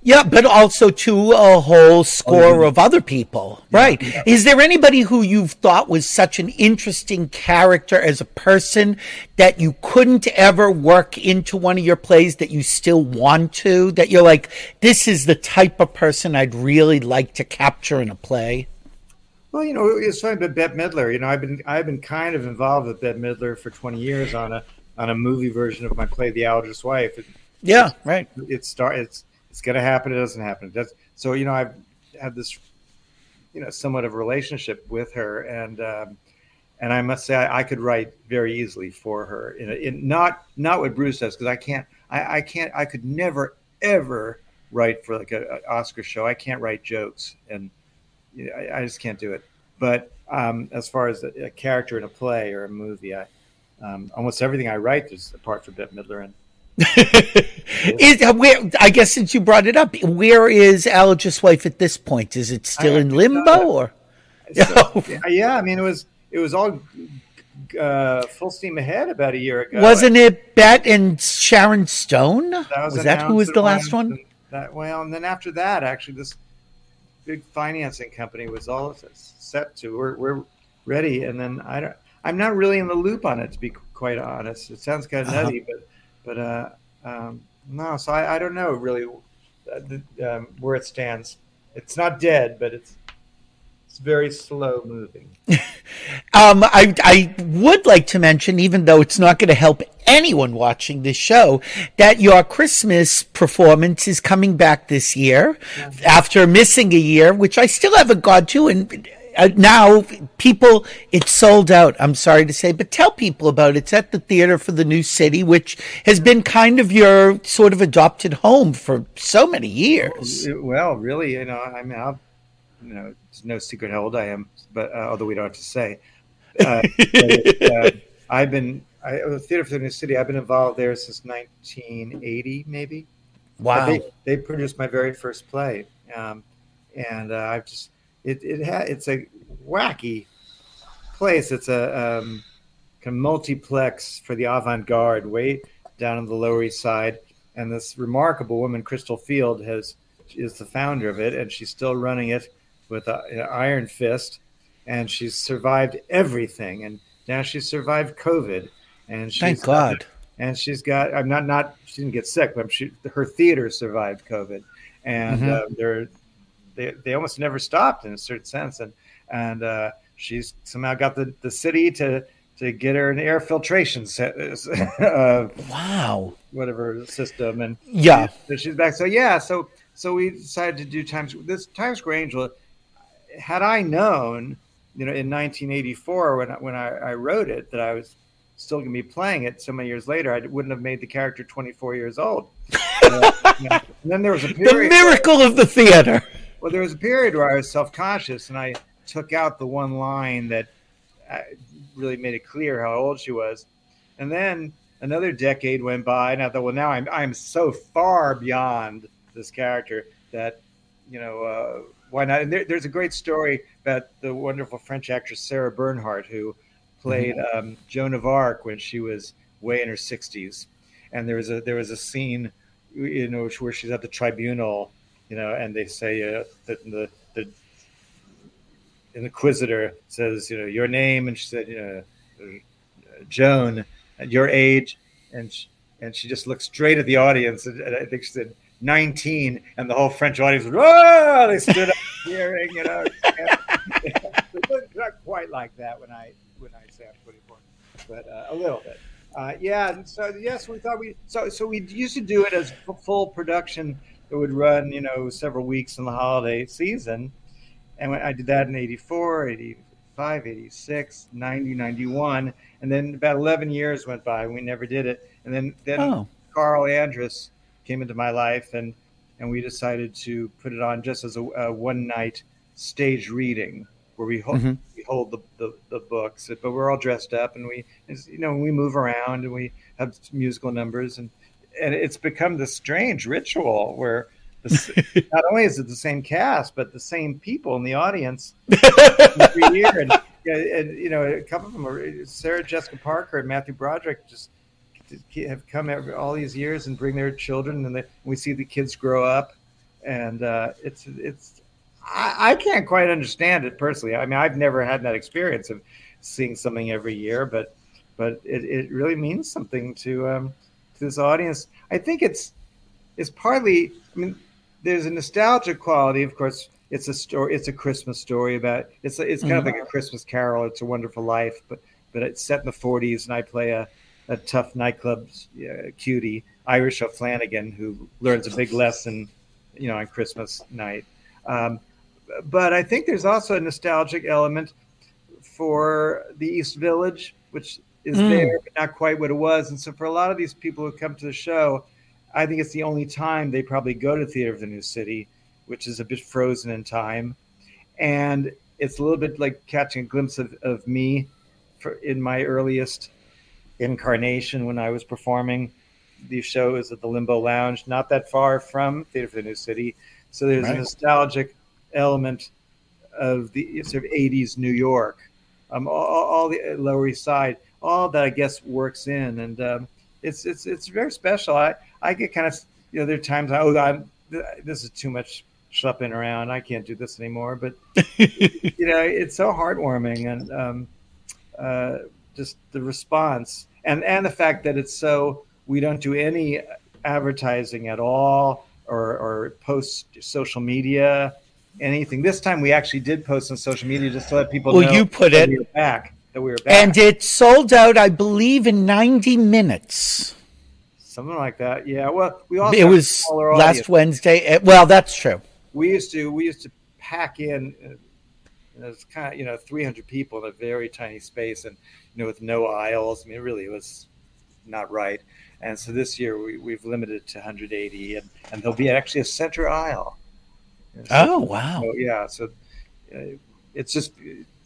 Yeah, but also to a whole score oh, yeah. of other people. Yeah, right. Yeah. Is there anybody who you've thought was such an interesting character as a person that you couldn't ever work into one of your plays that you still want to, that you're like, this is the type of person I'd really like to capture in a play? Well, you know, it's funny, but Bette Midler, you know, I've been I've been kind of involved with Bette Midler for twenty years on a on a movie version of my play, The Alger's Wife. It, yeah, it's, right. It start, it's It's going to happen. It doesn't happen. It does. So, you know, I've had this, you know, somewhat of a relationship with her. And um, and I must say, I, I could write very easily for her. In, in not not what Bruce does, because I can't I, I can't I could never, ever write for like an Oscar show. I can't write jokes, and you know, I, I just can't do it. But um, as far as a, a character in a play or a movie, I, um, almost everything I write is apart from Bette Midler and. Is, where, I guess since you brought it up, where is Alger's Wife at this point? Is it still I, in limbo, or? So, yeah, I mean it was it was all uh, full steam ahead about a year ago. Wasn't I, it Bette and Sharon Stone? That was was that who was the last one? That, well, and then after that, actually, this big financing company was all set to we're we're ready, and then I don't. I'm not really in the loop on it, to be quite honest. It sounds kind of uh-huh. nutty, but. But uh, um, no, so I, I don't know really uh, the, um, where it stands. It's not dead, but it's it's very slow moving. um, I I would like to mention, even though it's not going to help anyone watching this show, that your Christmas performance is coming back this year yeah. after missing a year, which I still haven't gone to, and. Uh, now, people, it's sold out, I'm sorry to say, but tell people about it. It's at the Theater for the New City, which has been kind of your sort of adopted home for so many years. Well, really, you know, I mean, I'll, you know, it's no secret how old I am, but uh, although we don't have to say. Uh, but, uh, I've been, I, the Theater for the New City, I've been involved there since nineteen eighty, maybe. Wow. They, they produced my very first play, um, and uh, I've just... It it ha- it's a wacky place. It's a um, kind of multiplex for the avant-garde, way down on the Lower East Side. And this remarkable woman, Crystal Field, has is the founder of it, and she's still running it with a, an iron fist. And she's survived everything, and now she's survived COVID. And she's thank God. Got, and she's got. I'm not not. She didn't get sick, but she, her theater survived COVID, and mm-hmm. uh, there. They they almost never stopped in a certain sense, and and uh, she's somehow got the, the city to to get her an air filtration set, uh, wow, whatever system, and yeah, she, she's back. So yeah, so so we decided to do Times this Times Square Angel. Had I known, you know, in nineteen eighty-four when I, when I, I wrote it that I was still going to be playing it so many years later, I wouldn't have made the character twenty-four years old. uh, you know, and then there was a period the miracle where, of the theater. Well, there was a period where I was self-conscious, and I took out the one line that really made it clear how old she was. And then another decade went by, and I thought, well, now I'm I'm so far beyond this character that, you know, uh, why not? And there, there's a great story about the wonderful French actress Sarah Bernhardt, who played mm-hmm. um, Joan of Arc when she was way in her sixties. And there was a there was a scene, you know, where she's at the tribunal, you know, and they say uh, that the the an inquisitor says, you know, your name, and she said, you know, Joan, at your age, and she, and she just looked straight at the audience, and, and I think she said nineteen, and the whole French audience was, oh, they stood up, cheering, you know. It's not quite like that when I when I say I'm twenty-four, but uh, a little bit. Uh, yeah, and so yes, we thought we so so we used to do it as a full production that would run, you know, several weeks in the holiday season, and when I did that in eighty-four, eighty-five, eighty-six, ninety, ninety-one, and then about eleven years went by. We never did it, and then then oh. Carl Andrews came into my life, and and we decided to put it on just as a, a one night stage reading, where we hold, mm-hmm. we hold the, the, the books, but we're all dressed up, and we, you know, we move around, and we have musical numbers, and and it's become this strange ritual where the, not only is it the same cast, but the same people in the audience every year, and, and you know, a couple of them are Sarah Jessica Parker and Matthew Broderick, just have come every, all these years and bring their children, and they, we see the kids grow up, and uh, it's it's. I can't quite understand it personally. I mean, I've never had that experience of seeing something every year, but but it, it really means something to um, to this audience. I think it's it's partly. I mean, there's a nostalgia quality. Of course, it's a story. It's a Christmas story about. It's a, it's kind mm-hmm. of like a Christmas Carol. It's a Wonderful Life, but but it's set in the forties, and I play a a tough nightclub uh, cutie, Irish O'Flanagan, who learns a big lesson, you know, on Christmas night. Um, But I think there's also a nostalgic element for the East Village, which is mm. there, but not quite what it was. And so for a lot of these people who come to the show, I think it's the only time they probably go to Theater of the New City, which is a bit frozen in time. And it's a little bit like catching a glimpse of, of me for, in my earliest incarnation when I was performing these shows at the Limbo Lounge, not that far from Theater for the New City. So there's right. a nostalgic element of the sort of eighties New York, um, all, all the Lower East Side, all that I guess works in, and um, it's it's it's very special. I, I get kind of, you know, there are times I, oh I'm, this is too much schlepping around, I can't do this anymore. But you know, it's so heartwarming, and um, uh, just the response, and and the fact that it's so we don't do any advertising at all, or or post social media. Anything this time we actually did post on social media just to let people well, know you put that it we were back that we were back, and it sold out, I believe, in ninety minutes, something like that. Yeah, well, we also it was last audience. Wednesday. Well, that's true. We used to we used to pack in, uh, you know, it's kind of, you know, three hundred people in a very tiny space, and you know, with no aisles. I mean, it really was not right. And so this year we, we've limited it to one hundred eighty, and and there'll be actually a center aisle. So, oh wow! So, yeah, so uh, it's just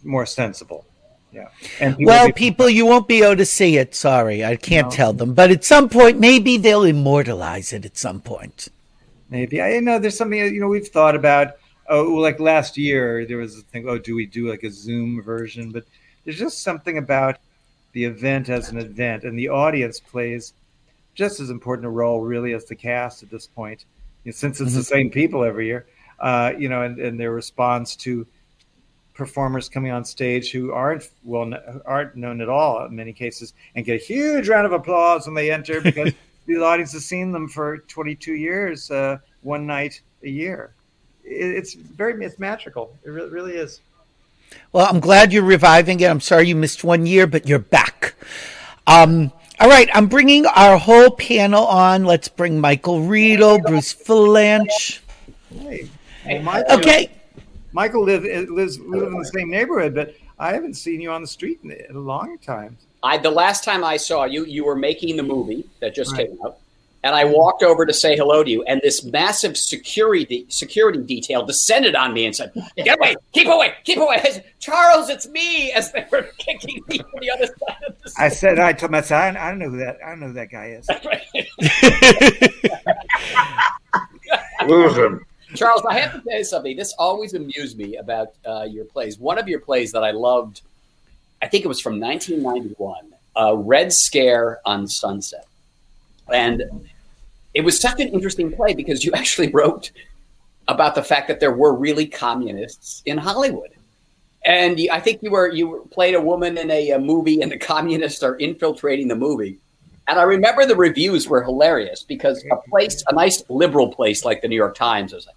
more sensible. Yeah, and people well, be- people, you won't be able to see it. Sorry, I can't no. tell them. But at some point, maybe they'll immortalize it. At some point, maybe I you know. There's something, you know, we've thought about. Oh, like last year, there was a thing. Oh, do we do like a Zoom version? But there's just something about the event as an event, and the audience plays just as important a role, really, as the cast at this point, you know, since it's mm-hmm. the same people every year. Uh, you know, and, and their response to performers coming on stage who aren't well aren't known at all in many cases, and get a huge round of applause when they enter because the audience has seen them for twenty-two years, uh, one night a year. It, it's very it's magical. It really, really is. Well, I'm glad you're reviving it. I'm sorry you missed one year, but you're back. Um, all right, I'm bringing our whole panel on. Let's bring Michael Riedel, Bruce Vilanch. Hey. Well, Michael, okay. Michael live, lives live in the same neighborhood, but I haven't seen you on the street in a long time. I the last time I saw you, you were making the movie that just right. came out, and I walked over to say hello to you, and this massive security security detail descended on me and said, "Get away! Keep away! Keep away!" Said, Charles, it's me! As they were kicking me from the other side of the street. I said, "I told myself, I, I don't know who that I don't know who that guy is." Lose him. Charles, I have to tell you something. This always amused me about uh, your plays. One of your plays that I loved, I think it was from nineteen ninety-one, uh, Red Scare on Sunset. And it was such an interesting play because you actually wrote about the fact that there were really communists in Hollywood. And I think you were you played a woman in a, a movie, and the communists are infiltrating the movie. And I remember the reviews were hilarious because a place, a nice liberal place like the New York Times, was like,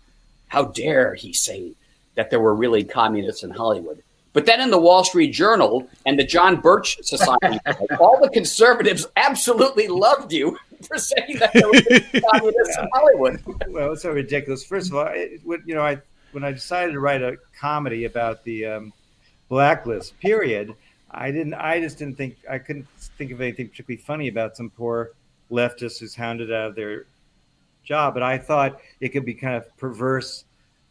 how dare he say that there were really communists in Hollywood? But then in the Wall Street Journal and the John Birch Society, all the conservatives absolutely loved you for saying that there were really communists yeah. in Hollywood. Well, it's so ridiculous. First of all, it, you know, I when I decided to write a comedy about the um, blacklist period, I didn't. I just didn't think I couldn't think of anything particularly funny about some poor leftist who's hounded out of their job. But I thought it could be kind of perverse,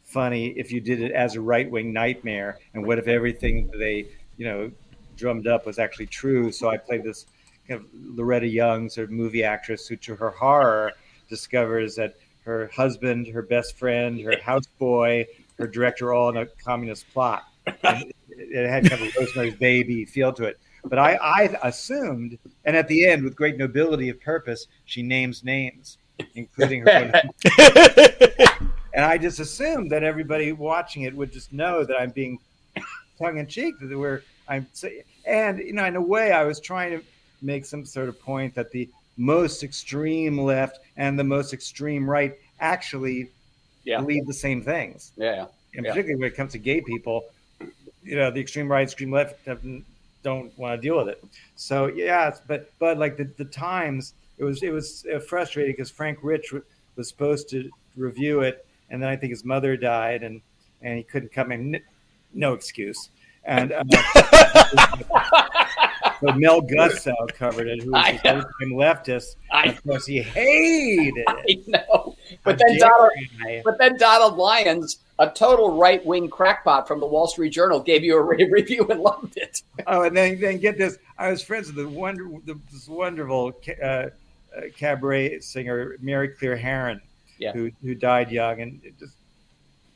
funny if you did it as a right-wing nightmare. And what if everything they, you know, drummed up was actually true? So I played this kind of Loretta Young sort of movie actress who, to her horror, discovers that her husband, her best friend, her houseboy, her director, all in a communist plot. And it had kind of a Rosemary's Baby feel to it. But I, I assumed, and at the end, with great nobility of purpose, she names names, including her own. And I just assumed that everybody watching it would just know that I'm being tongue-in-cheek, that we're, I'm, and, you know, in a way, I was trying to make some sort of point that the most extreme left and the most extreme right actually yeah. believe the same things. Yeah. And yeah. particularly when it comes to gay people, you know, the extreme right, extreme left have, don't want to deal with it. So yeah, but but like the, the Times, it was it was frustrating because Frank Rich w- was supposed to review it, and then I think his mother died, and and he couldn't come in. No excuse. And um, so Mel Gutsow covered it, who was an extreme leftist. I, of course, he hated it. I know, but then Donald, but then Donald Lyons, a total right-wing crackpot from the Wall Street Journal, gave you a re- review and loved it. Oh, and then, then get this. I was friends with the wonder, the, this wonderful ca- uh, cabaret singer, Mary Claire Harron, yeah. who who died young. And it just,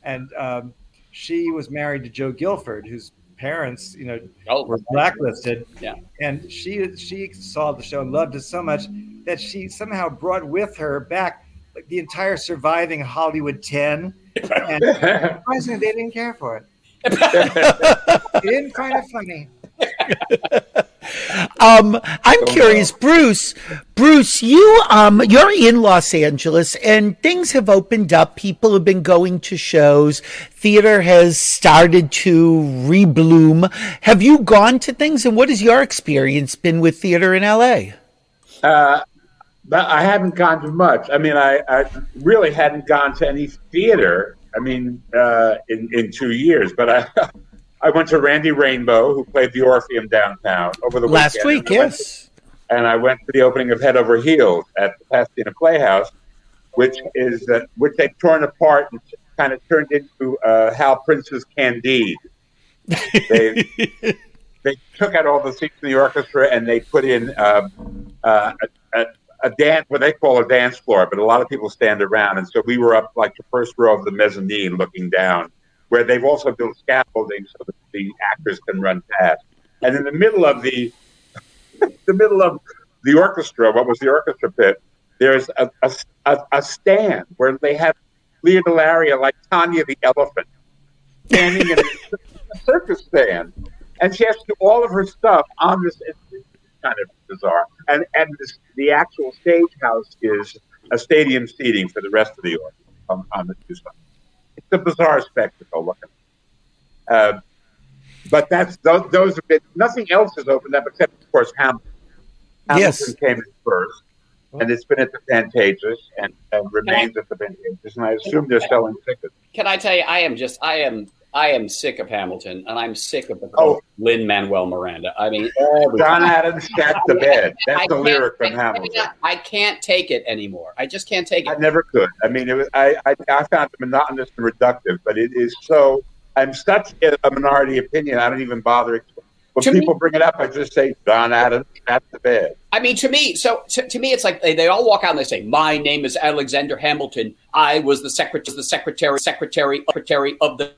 and um, she was married to Joe Guilford, whose parents, you know, oh, were blacklisted. Yeah. And she, she saw the show and loved it so much that she somehow brought with her back like the entire surviving Hollywood ten. And surprisingly, they didn't care for it. They didn't find it funny. Um, I'm curious, Bruce. Bruce, you um, you're in Los Angeles, and things have opened up. People have been going to shows. Theater has started to rebloom. Have you gone to things? And what has your experience been with theater in L A? Uh, But I haven't gone to much. I mean, I, I really hadn't gone to any theater, I mean, uh, in, in two years. But I I went to Randy Rainbow, who played the Orpheum downtown over the Last weekend. Last week, and yes. I to, and I went to the opening of Head Over Heels at the Pasadena Playhouse, which is uh, which they've torn apart and kind of turned into uh, Hal Prince's Candide. They they took out all the seats in the orchestra, and they put in uh, uh, a, a a dance, what they call a dance floor, but a lot of people stand around. And so we were up like the first row of the mezzanine looking down, where they've also built scaffolding so that the actors can run past. And in the middle of the, the middle of the orchestra, what was the orchestra pit, there's a, a, a stand where they have Lea Delaria, like Tanya the elephant, standing in a circus stand. And she has to do all of her stuff on this. Kind of bizarre, and and this, the actual stagehouse is a stadium seating for the rest of the audience on, on the two sides. It's a bizarre spectacle. Looking, uh, but that's those. Those are been, nothing else has opened up except, of course, Hamilton. Yes. Hamilton came in first, and it's been at the Pantages and uh, remains I, at the Pantages, and I assume they're selling tickets. Can I tell you? I am just. I am. I am sick of Hamilton, and I'm sick of the oh. Lin-Manuel Miranda. I mean, oh, John Adams shat the bed. That's the lyric from Hamilton. I can't take it anymore. I just can't take it. I never could. I mean, it was. I I, I found it monotonous and reductive, but it is so. I'm such a minority opinion. I don't even bother. When to people me, bring it up, I just say John Adams shat the bed. I mean, to me, so to, to me, it's like they, they all walk out and they say, "My name is Alexander Hamilton. I was the secretary, the secretary, secretary, secretary of the."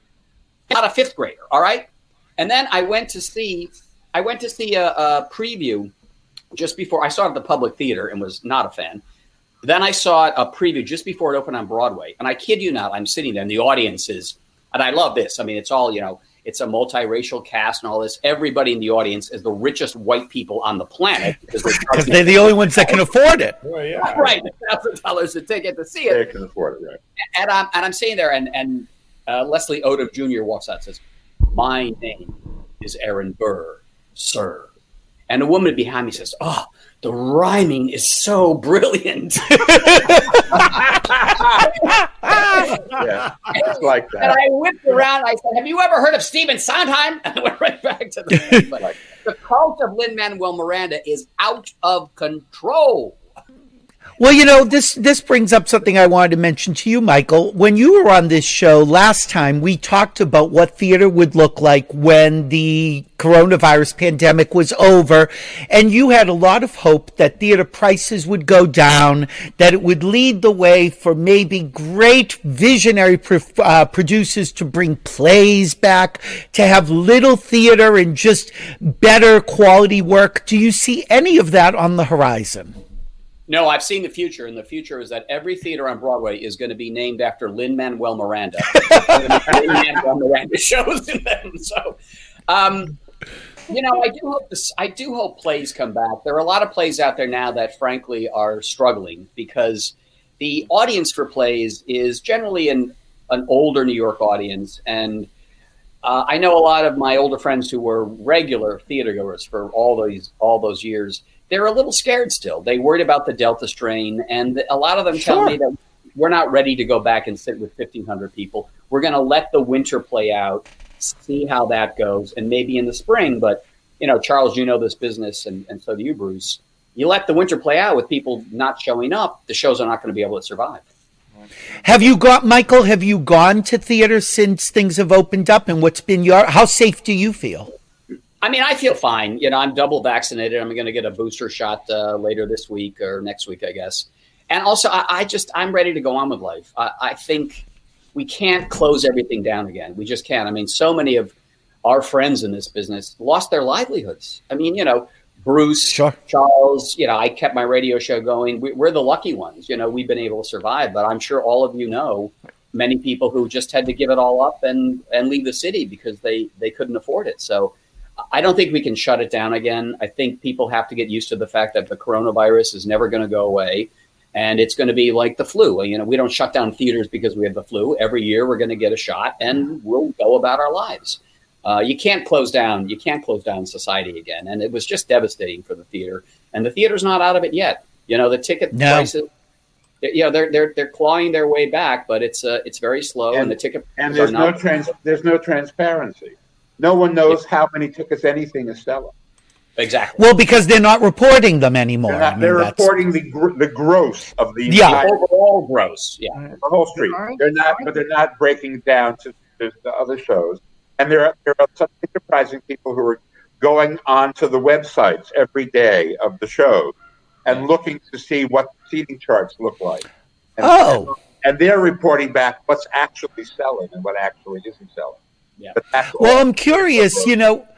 Not a fifth grader, all right. And then I went to see, I went to see a, a preview just before I saw it at the Public Theater and was not a fan. Then I saw it, a preview just before it opened on Broadway. And I kid you not, I'm sitting there and the audience is, and I love this. I mean, it's all, you know, it's a multiracial cast and all this. Everybody in the audience is the richest white people on the planet. Because they're, they're the only ones that can afford it. Well, yeah. Right. one thousand dollars a ticket to see it. They can afford it, right. And I'm, and I'm sitting there and, and uh, Leslie Odom Junior walks out and says, "My name is Aaron Burr, sir." And the woman behind me says, "Oh, the rhyming is so brilliant." Yeah, it's like that. And I whipped around. I said, "Have you ever heard of Stephen Sondheim?" And I went right back to the like, the cult of Lin-Manuel Miranda is out of control. Well, you know, this this brings up something I wanted to mention to you, Michael. When you were on this show last time, we talked about what theater would look like when the coronavirus pandemic was over, and you had a lot of hope that theater prices would go down, that it would lead the way for maybe great visionary pro- uh, producers to bring plays back, to have little theater and just better quality work. Do you see any of that on the horizon? No, I've seen the future, and the future is that every theater on Broadway is going to be named after Lin-Manuel Miranda. Lin-Manuel Miranda shows in them. So, um, you know, I do hope this, I do hope plays come back. There are a lot of plays out there now that, frankly, are struggling because the audience for plays is generally an an older New York audience, and uh, I know a lot of my older friends who were regular theatergoers for all those all those years. They're a little scared still. They worried about the Delta strain, and a lot of them sure. tell me that we're not ready to go back and sit with fifteen hundred people. We're going to let the winter play out, see how that goes, and maybe in the spring. But, you know, Charles, you know this business, and, and so do you, Bruce. You let the winter play out with people not showing up, the shows are not going to be able to survive. Have you got, Michael, have you gone to theater since things have opened up, and what's been your, how safe do you feel? I mean, I feel fine. You know, I'm double vaccinated. I'm going to get a booster shot uh, later this week or next week, I guess. And also, I, I just I'm ready to go on with life. I, I think we can't close everything down again. We just can't. I mean, so many of our friends in this business lost their livelihoods. I mean, you know, Bruce, sure. Charles, you know, I kept my radio show going. We, we're the lucky ones. You know, we've been able to survive. But I'm sure all of you know many people who just had to give it all up and, and leave the city because they, they couldn't afford it. So I don't think we can shut it down again. I think people have to get used to the fact that the coronavirus is never going to go away, and it's going to be like the flu. You know, we don't shut down theaters because we have the flu. Every year we're going to get a shot, and we'll go about our lives. Uh, you can't close down. You can't close down society again, and it was just devastating for the theater. And the theater's not out of it yet. You know, the ticket no. prices. You know, they're they're they're clawing their way back, but it's uh, it's very slow, and, and the ticket prices and there's are not- no trans- there's no transparency. No one knows how many tickets anything is selling. Exactly. Well, because they're not reporting them anymore. They're, not, I mean, they're reporting the gr- the gross of the yeah. entire, overall gross. Yeah, the whole street. They're not, but they're not breaking down to, to the other shows. And there are there are some surprising people who are going onto the websites every day of the show and looking to see what the seating charts look like. And, oh, and they're reporting back what's actually selling and what actually isn't selling. Yeah. Well, I'm curious, you know,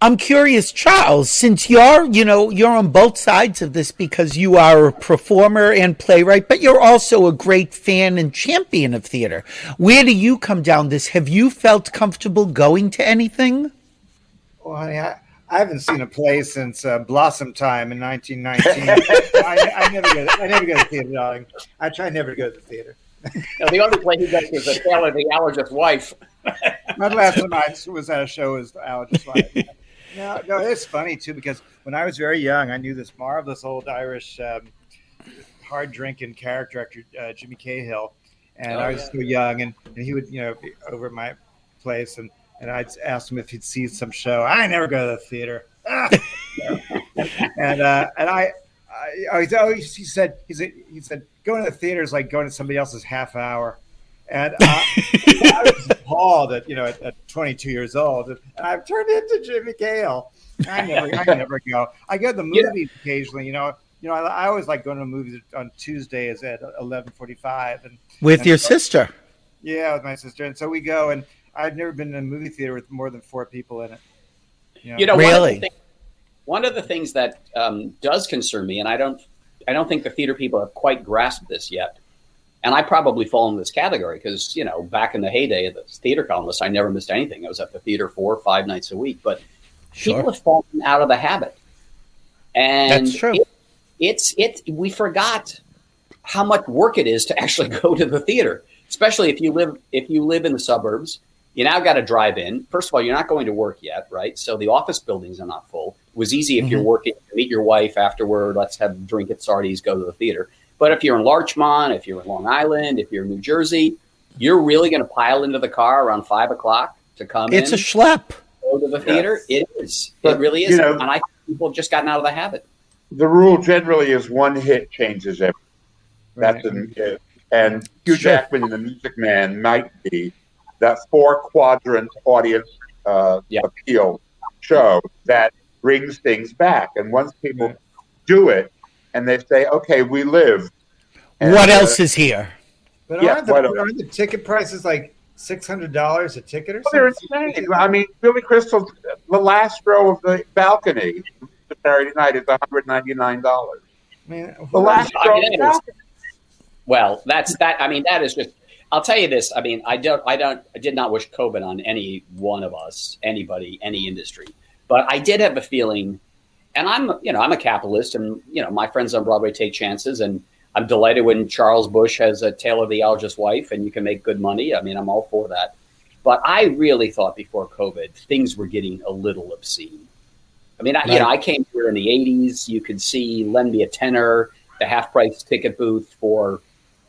I'm curious, Charles, since you're, you know, you're on both sides of this because you are a performer and playwright, but you're also a great fan and champion of theater. Where do you come down this? Have you felt comfortable going to anything? Well, honey, I, I haven't seen a play since uh, Blossom Time in nineteen nineteen. I, I never go to, I never go to theater, darling. I try never to go to the theater. No, the only play he does is The Tale of the Allergist's Wife. My last time I was at a show was The Allergist's Wife. No, no, it's funny, too, because when I was very young, I knew this marvelous old Irish um, hard-drinking character actor, uh, Jimmy Cahill, and oh, I was yeah. so young, and, and he would, you know, be over at my place, and, and I'd ask him if he'd seen some show. I never go to the theater. Ah! and uh, and I... I, oh, he said, he said, he said, going to the theater is like going to somebody else's half hour. And I, I was appalled at, you know, at, at twenty-two years old. And I've turned into Jimmy Gale. I never, I never go. I go to the movies yeah. occasionally, you know, you know, I, I always like going to movies on Tuesdays at eleven forty-five. And with and your so, sister. Yeah, with my sister. And so we go, and I've never been in a movie theater with more than four people in it. You know, you know really? One of the things that um, does concern me, and I don't, I don't think the theater people have quite grasped this yet, and I probably fall in this category because, you know, back in the heyday of the theater columnist, I never missed anything. I was at the theater four or five nights a week, but sure. people have fallen out of the habit. And that's true. It, it's, it, we forgot how much work it is to actually go to the theater, especially if you live, if you live in the suburbs. You now got to drive in. First of all, you're not going to work yet, right? So the office buildings are not full. It was easy if mm-hmm. you're working, meet your wife afterward, let's have a drink at Sardi's, go to the theater. But if you're in Larchmont, if you're in Long Island, if you're in New Jersey, you're really going to pile into the car around five o'clock to come it's in. It's a schlep. Go to the theater. Yes. It is. But, it really is. You know, and I think people have just gotten out of the habit. The rule generally is one hit changes everything. That's right. an, uh, and Hugh sure. Jackman in The Music Man might be that four-quadrant audience uh, yeah. appeal show that brings things back. And once people do it and they say, okay, we live. And, what else uh, is here? But yeah, aren't, the, aren't the ticket prices like six hundred dollars a ticket or well, something? They're insane. I mean, Billy Crystal's, the last row of the balcony Saturday night is one hundred ninety-nine dollars. I mean, the last row of the balcony. Well, that's that. I mean, that is just. I'll tell you this. I mean, I don't, I don't, I did not wish COVID on any one of us, anybody, any industry, but I did have a feeling, and I'm, you know, I'm a capitalist, and you know, my friends on Broadway take chances, and I'm delighted when Charles Busch has a Tale of the Algist Wife, and you can make good money. I mean, I'm all for that, but I really thought before COVID things were getting a little obscene. I mean, I, right. you know, I came here in the eighties. You could see Lend Me a Tenor, the half price ticket booth for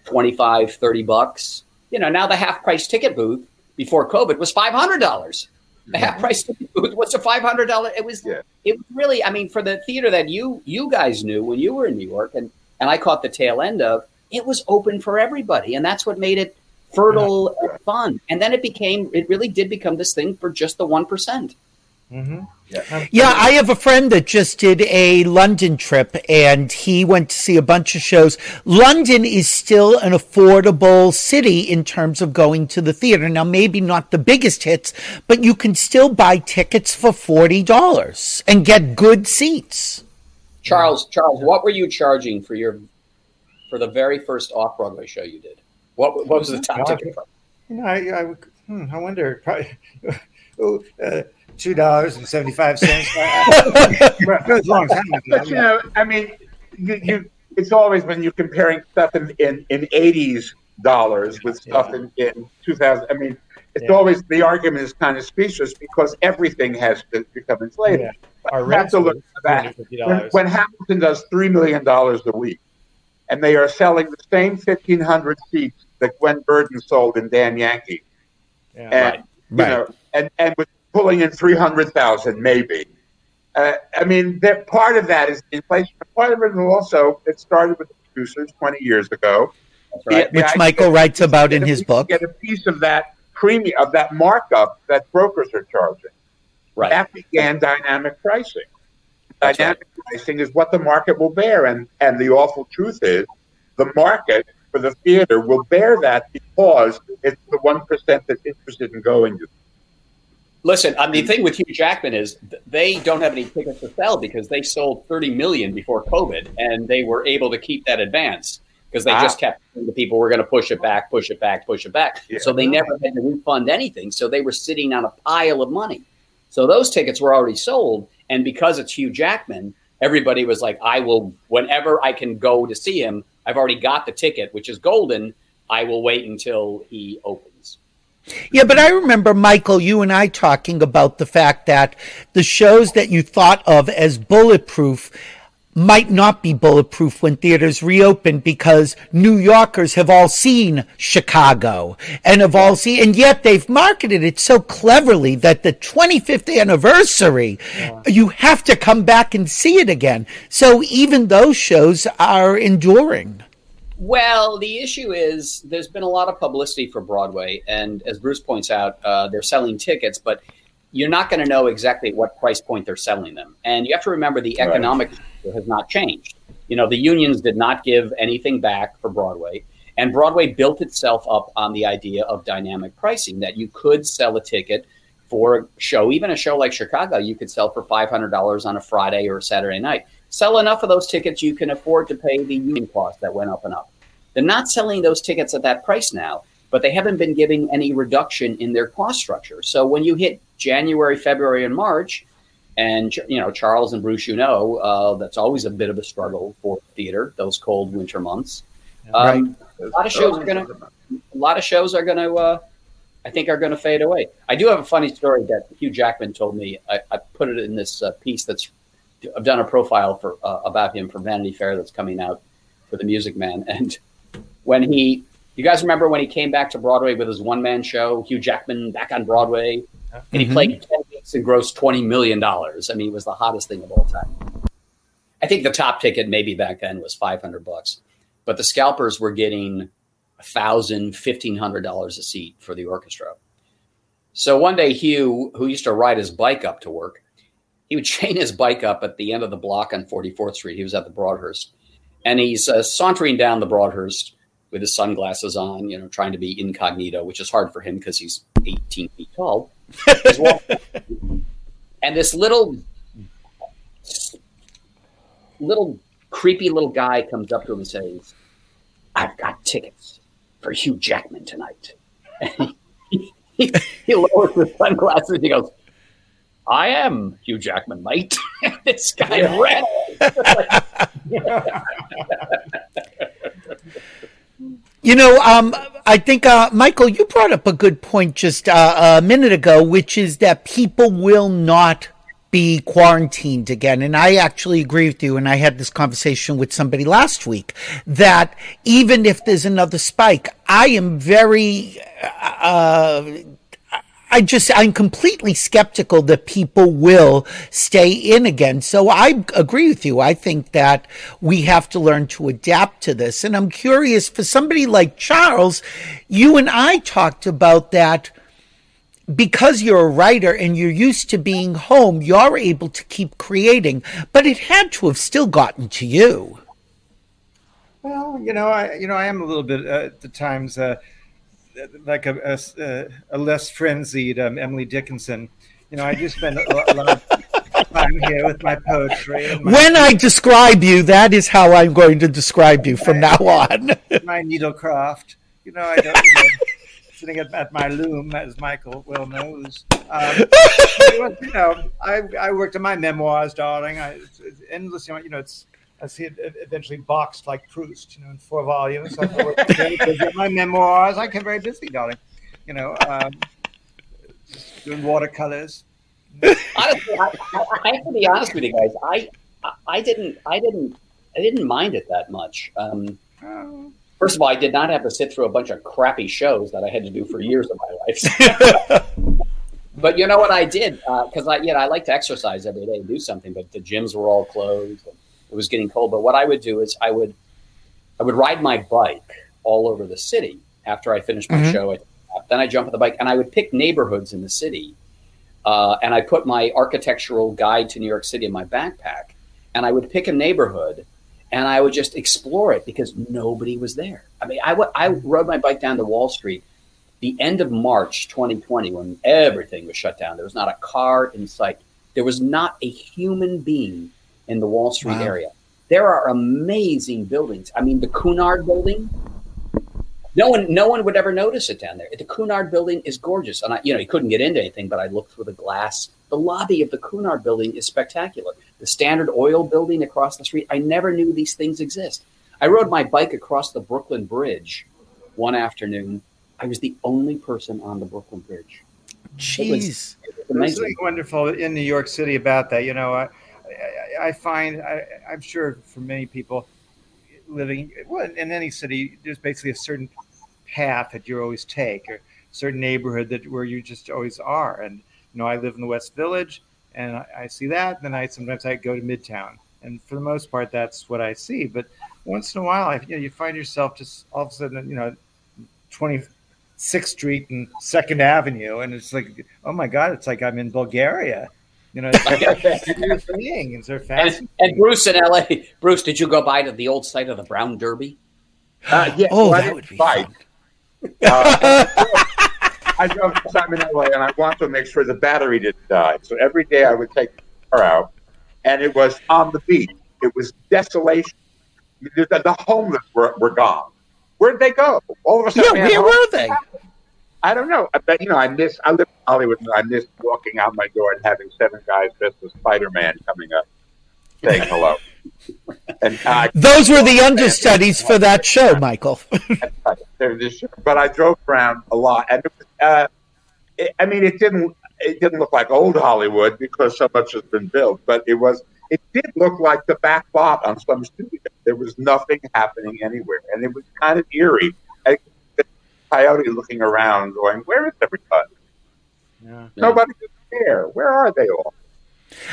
twenty-five, thirty bucks. You know, now the half-price ticket booth before COVID was five hundred dollars. The half-price ticket booth was a five hundred dollar. It was, yeah. it was really. I mean, for the theater that you you guys knew when you were in New York, and and I caught the tail end of, it was open for everybody, and that's what made it fertile yeah. and fun. And then it became, it really did become this thing for just the one percent. Mm-hmm. Yeah. yeah, I have a friend that just did a London trip, and he went to see a bunch of shows. London is still an affordable city in terms of going to the theater. Now, maybe not the biggest hits, but you can still buy tickets for forty dollars and get good seats. Charles, Charles, what were you charging for your for the very first off-Broadway show you did? What, what was the top no, ticket price? You know, I, I, hmm, I wonder. Probably. uh, Two dollars and seventy-five cents. But you know, I mean, you, you, it's always when you're comparing stuff in in, in eighties dollars with stuff yeah. in, in two thousand. I mean, it's yeah. always the argument is kind of speechless because everything has to become inflated. Yeah. Our have to look back when, when Hamilton does three million dollars a week, and they are selling the same fifteen hundred seats that Gwen Verdon sold in Dan Yankee, yeah. and right. you right. know, and and with pulling in three hundred thousand, maybe. Uh, I mean, that part of that is inflation. Part of it also, it started with the producers twenty years ago. Right. The, Which the Michael writes about in his book. Get a piece of that premium, of that markup that brokers are charging. Right. That began dynamic pricing. That's dynamic right. pricing is what the market will bear. And, and the awful truth is the market for the theater will bear that because it's the one percent that's interested in going to. Listen, I mean, the thing with Hugh Jackman is they don't have any tickets to sell because they sold thirty million before COVID, and they were able to keep that advance because they ah. just kept saying to people, we're going to push it back, push it back, push it back. Yeah. So they never had to refund anything. So they were sitting on a pile of money. So those tickets were already sold. And because it's Hugh Jackman, everybody was like, I will, whenever I can go to see him, I've already got the ticket, which is golden. I will wait until he opens. Yeah, but I remember, Michael, you and I talking about the fact that the shows that you thought of as bulletproof might not be bulletproof when theaters reopen because New Yorkers have all seen Chicago and have all seen, and yet they've marketed it so cleverly that the twenty-fifth anniversary, yeah. you have to come back and see it again. So even those shows are enduring. Well, the issue is there's been a lot of publicity for Broadway. And as Bruce points out, uh, they're selling tickets, but you're not going to know exactly what price point they're selling them. And you have to remember the economic right. has not changed. You know, the unions did not give anything back for Broadway. And Broadway built itself up on the idea of dynamic pricing, that you could sell a ticket for a show, even a show like Chicago, you could sell for five hundred dollars on a Friday or a Saturday night. Sell enough of those tickets, you can afford to pay the union cost that went up and up. They're not selling those tickets at that price now, but they haven't been giving any reduction in their cost structure. So when you hit January, February, and March, and, you know, Charles and Bruce, you know, uh, that's always a bit of a struggle for theater, those cold winter months. Um, right. A lot of shows are going to, a lot of shows are going to, uh, I think are going to fade away. I do have a funny story that Hugh Jackman told me. I, I put it in this uh, piece that's, I've done a profile for uh, about him for Vanity Fair that's coming out for The Music Man. And when he, you guys remember when he came back to Broadway with his one-man show, Hugh Jackman back on Broadway, and he mm-hmm. played ten weeks and grossed twenty million dollars. I mean, it was the hottest thing of all time. I think the top ticket maybe back then was five hundred bucks, but the scalpers were getting one thousand dollars, fifteen hundred dollars a seat for the orchestra. So one day Hugh, who used to ride his bike up to work, he would chain his bike up at the end of the block on forty-fourth Street. He was at the Broadhurst, and he's uh, sauntering down the Broadhurst with his sunglasses on, you know, trying to be incognito, which is hard for him because he's eighteen feet tall. And this little, little creepy little guy comes up to him and says, "I've got tickets for Hugh Jackman tonight." And he, he, he lowers his sunglasses and he goes, "I am Hugh Jackman, mate." This guy yeah. ran. You know, um, I think, uh, Michael, you brought up a good point just uh, a minute ago, which is that people will not be quarantined again. And I actually agree with you. And I had this conversation with somebody last week that even if there's another spike, I am very, uh, I just, I'm completely skeptical that people will stay in again. So I agree with you. I think that we have to learn to adapt to this. And I'm curious, for somebody like Charles, you and I talked about that because you're a writer and you're used to being home, you're able to keep creating, but it had to have still gotten to you. Well, you know, I, you know, I am a little bit uh, at the times, uh, like a, a, a less frenzied um, Emily Dickinson. You know, I do spend a lot, a lot of time here with my poetry. And my when I describe you, that is how I'm going to describe you from I, now on. My needlecraft. You know, I don't you know, sitting at, at my loom, as Michael well knows. Um, was, you know, I, I worked on my memoirs, darling. I, it's, it's endless. You know, it's I see it eventually boxed like Proust, you know, in four volumes. So I worked very busy on my memoirs. I get very busy, darling. You know, um, just doing watercolors. Honestly, I, I have to be honest with you guys. I, I didn't, I didn't, I didn't mind it that much. Um, oh. First of all, I did not have to sit through a bunch of crappy shows that I had to do for years of my life. But you know what I did? Because uh, I, you know, I like to exercise every day and do something. But the gyms were all closed. And it was getting cold. But what I would do is I would, I would ride my bike all over the city after I finished my mm-hmm. show. I'd, then I jump on the bike and I would pick neighborhoods in the city. Uh, and I put my architectural guide to New York City in my backpack, and I would pick a neighborhood. And I would just explore it because nobody was there. I mean, I, w- I rode my bike down to Wall Street the end of March twenty twenty when everything was shut down. There was not a car in sight. There was not a human being in the Wall Street wow. area. There are amazing buildings. I mean, the Cunard Building, no one no one would ever notice it down there. The Cunard Building is gorgeous. And, I, you know, you couldn't get into anything, but I looked through the glass. The lobby of the Cunard Building is spectacular. The Standard Oil Building across the street, I never knew these things exist. I rode my bike across the Brooklyn Bridge one afternoon. I was the only person on the Brooklyn Bridge. Jeez. It was, it was amazing. There's something wonderful in New York City about that. You know, I, I, I find, I, I'm sure for many people living well, in any city, there's basically a certain path that you always take, or a certain neighborhood that where you just always are. And you know, I live in the West Village, and I, I see that. Then I sometimes I go to Midtown, and for the most part, that's what I see. But once in a while, I, you know, you find yourself just all of a sudden, you know, twenty-sixth Street and Second Avenue, and it's like, oh my God, it's like I'm in Bulgaria. You know, it's thing. It's and, and Bruce in L A, Bruce, did you go by to the old site of the Brown Derby? Uh, yeah, oh, well, that would be fun. Uh, I drove to Simon L A and I wanted to make sure the battery didn't die. So every day I would take the car out, and it was on the beach. It was desolation. The homeless were, were gone. Where'd they go? All of a sudden, yeah, where were they? I don't know. But, you know, I miss, I live in Hollywood, and I miss walking out my door and having seven guys dressed as Spider-Man coming up, saying hello. And I, those were the understudies for that show, Michael. But I drove around a lot, and it was, uh, it, I mean, it didn't it didn't look like old Hollywood because so much has been built, but it was it did look like the back lot on some studio. There was nothing happening anywhere, and it was kind of eerie. I, the coyote looking around, going, "Where is everybody? Yeah. Nobody is there. Where are they all?"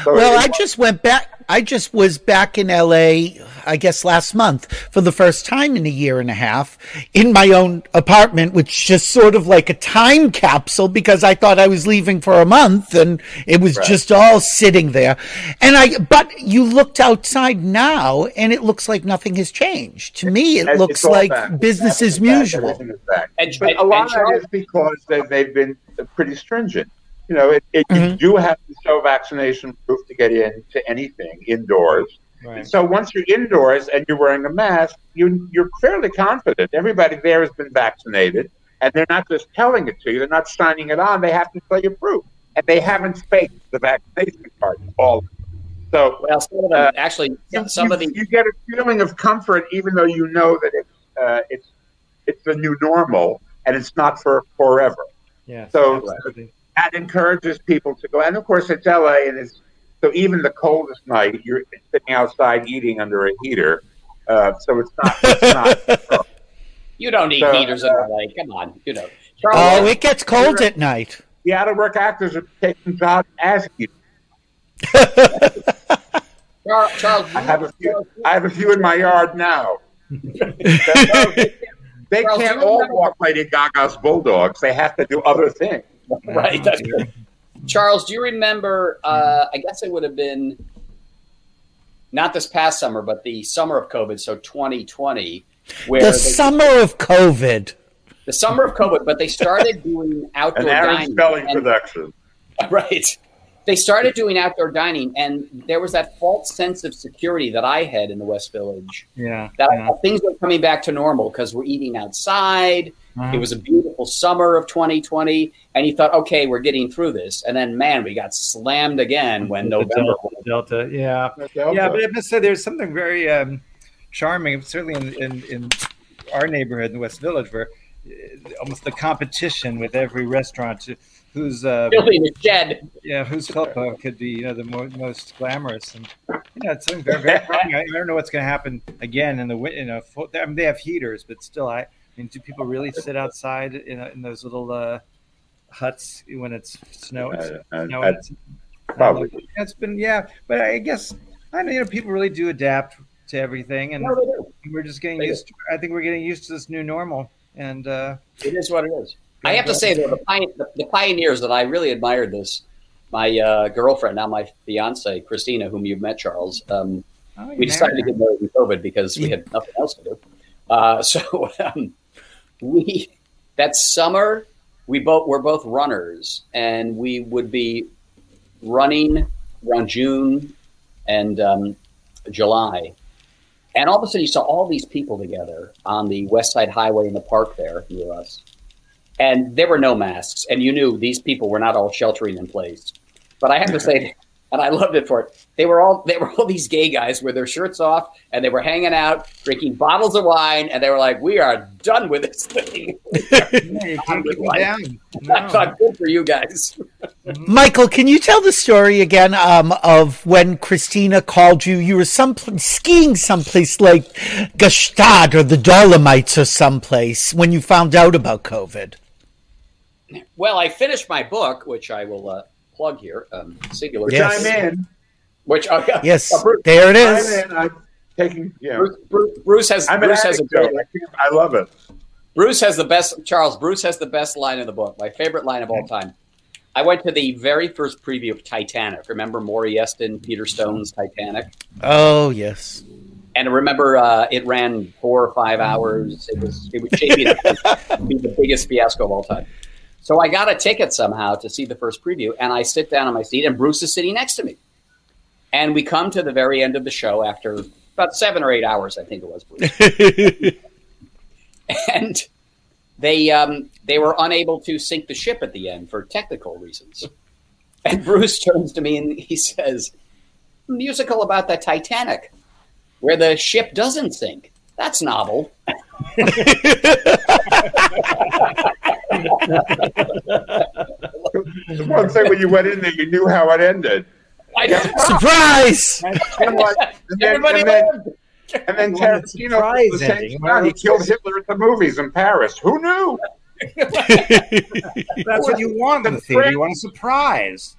So well, I just went back. I just was back in L A, I guess, last month for the first time in a year and a half in my own apartment, which just sort of like a time capsule because I thought I was leaving for a month and it was right. just all sitting there. And I, but you looked outside now and it looks like nothing has changed. To me, it, it looks like back. business as usual. Back. And, but and, a lot and, of that is because they, they've been pretty stringent. You know, it, it, mm-hmm. you do have to show vaccination proof to get into anything indoors. Right. And so once you're indoors and you're wearing a mask, you, you're fairly confident. Everybody there has been vaccinated, and they're not just telling it to you. They're not signing it on. They have to show you proof. And they haven't faked the vaccination card. All of them. So, well, some of them, uh, actually, you, some you, of the- you get a feeling of comfort even though you know that it's, uh, it's, it's the new normal, and it's not for forever. Yeah, so. Absolutely. That encourages people to go, and of course it's L A, and it's so even the coldest night you're sitting outside eating under a heater, uh, so it's not. It's not you don't need so, heaters in L A. Come on, you know. Charles, oh, it gets cold at night. The out-of-work actors are taking jobs as heaters. Charles, Charles, I have a few. I have a few in my yard now. They Charles, can't all remember? walk Lady Gaga's bulldogs. They have to do other things. Right. Charles, do you remember, uh, I guess it would have been not this past summer, but the summer of COVID, so twenty twenty. Where the they, summer of COVID. The summer of COVID, but they started doing outdoor An Aaron dining. Spelling and, production. Right. They started doing outdoor dining, and there was that false sense of security that I had in the West Village. Yeah. That yeah. things were coming back to normal because we're eating outside. It was a beautiful summer of twenty twenty, and you thought, okay, we're getting through this. And then, man, we got slammed again when the November. Delta, Delta yeah. Delta. Yeah, but I must say there's something very um, charming, certainly in, in, in our neighborhood in West Village, where uh, almost the competition with every restaurant to, who's uh, building a shed. Yeah, whose fellow could be, you know, the more, most glamorous. And, you know, it's something very, very charming. I don't know what's going to happen again in the winter. You know, full, I mean, they have heaters, but still, I. I mean, do people really sit outside in, in those little uh, huts when it's snow? Uh, uh, snow uh, it's, probably. Um, it's been, yeah. But I guess, I know, you know, people really do adapt to everything. And no, we're just getting they used do. to I think we're getting used to this new normal. And uh, it is what it is. I have to say, though, the, the pioneers that I really admired this, my uh, girlfriend, now my fiance, Christina, whom you've met, Charles, um, oh, we decided to get married in COVID because we had nothing else to do. Uh, so... Um, We that summer we both were both runners, and we would be running around June and um, July, and all of a sudden you saw all these people together on the West Side Highway in the park there near us, and there were no masks, and you knew these people were not all sheltering in place. But I have to say, and I loved it for it. They were all they were all these gay guys with their shirts off, and they were hanging out, drinking bottles of wine, and they were like, "We are done with this thing." Hey, down. No. I thought, good for you guys. Michael, can you tell the story again um, of when Christina called you? You were some skiing someplace like Gstaad or the Dolomites or someplace when you found out about COVID. Well, I finished my book, which I will. Uh, plug here, um, Singular. Yes. Chime in. Which, oh, yeah. Yes, uh, Bruce, there it is. Chime in. I'm taking, yeah. Bruce, Bruce, Bruce has, I'm Bruce has a great, I love it. Bruce has the best, Charles, Bruce has the best line in the book, my favorite line of all time. I went to the very first preview of Titanic. Remember Maury Eston, Peter Stone's Titanic? Oh, yes. And I remember uh, it ran four or five hours. It was, it was shaping up to be the biggest fiasco of all time. So I got a ticket somehow to see the first preview, and I sit down on my seat, and Bruce is sitting next to me. And we come to the very end of the show after about seven or eight hours, I think it was, Bruce. And they um, they were unable to sink the ship at the end for technical reasons. And Bruce turns to me and he says, musical about the Titanic, where the ship doesn't sink. That's novel. The one thing when you went in there, you knew how it ended. Surprise! Everybody lived. And then Tarantino, the same time, he killed Hitler at the movies in Paris. Who knew? That's what you want in the theater. You want a surprise.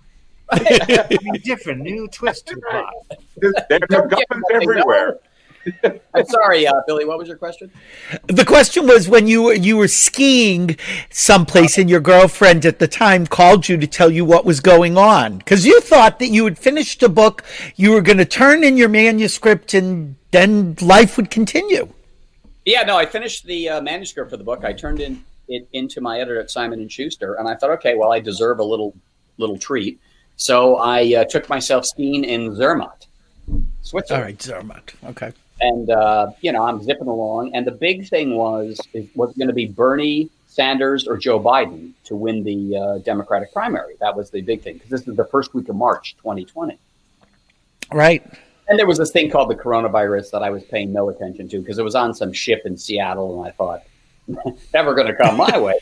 Different, new twist to the plot. There's MacGuffins everywhere. I'm sorry, uh, Billy, what was your question? The question was when you, you were skiing someplace and your girlfriend at the time called you to tell you what was going on. Because you thought that you had finished a book, you were going to turn in your manuscript, and then life would continue. Yeah, no, I finished the uh, manuscript for the book. I turned in it into my editor at Simon and Schuster, and I thought, okay, well, I deserve a little little treat. So I uh, took myself skiing in Zermatt, Switzerland. All right, Zermatt, okay. And, uh, you know, I'm zipping along. And the big thing was, it was going to be Bernie Sanders or Joe Biden to win the uh, Democratic primary. That was the big thing, because this is the first week of March twenty twenty. Right. And there was this thing called the coronavirus that I was paying no attention to, because it was on some ship in Seattle. And I thought, never going to come my way.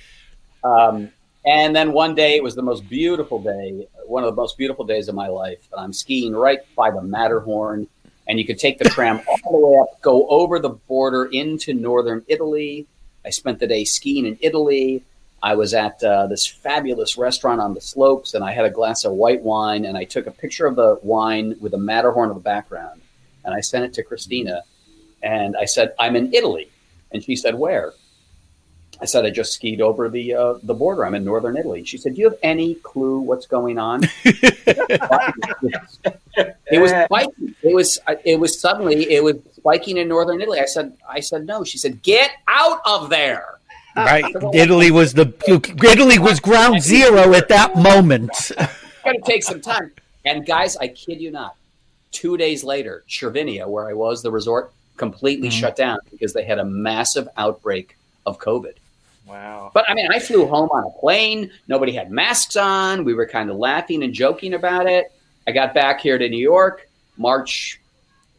Um, and then one day, it was the most beautiful day, one of the most beautiful days of my life. And I'm skiing right by the Matterhorn. And you could take the tram all the way up, go over the border into northern Italy. I spent the day skiing in Italy. I was at uh, this fabulous restaurant on the slopes, and I had a glass of white wine, and I took a picture of the wine with a Matterhorn in the background, and I sent it to Christina, and I said, I'm in Italy. And she said, where? I said, I just skied over the uh, the border. I'm in northern Italy. She said, do you have any clue what's going on? It was spiking. It was it was suddenly it was spiking in northern Italy. I said I said no. She said, get out of there. Right. Italy was the Italy was ground zero at that moment. It's gonna take some time. And guys, I kid you not, two days later, Cervinia, where I was, the resort, completely mm-hmm. shut down because they had a massive outbreak of COVID. Wow. But I mean, I flew home on a plane. Nobody had masks on. We were kind of laughing and joking about it. I got back here to New York, March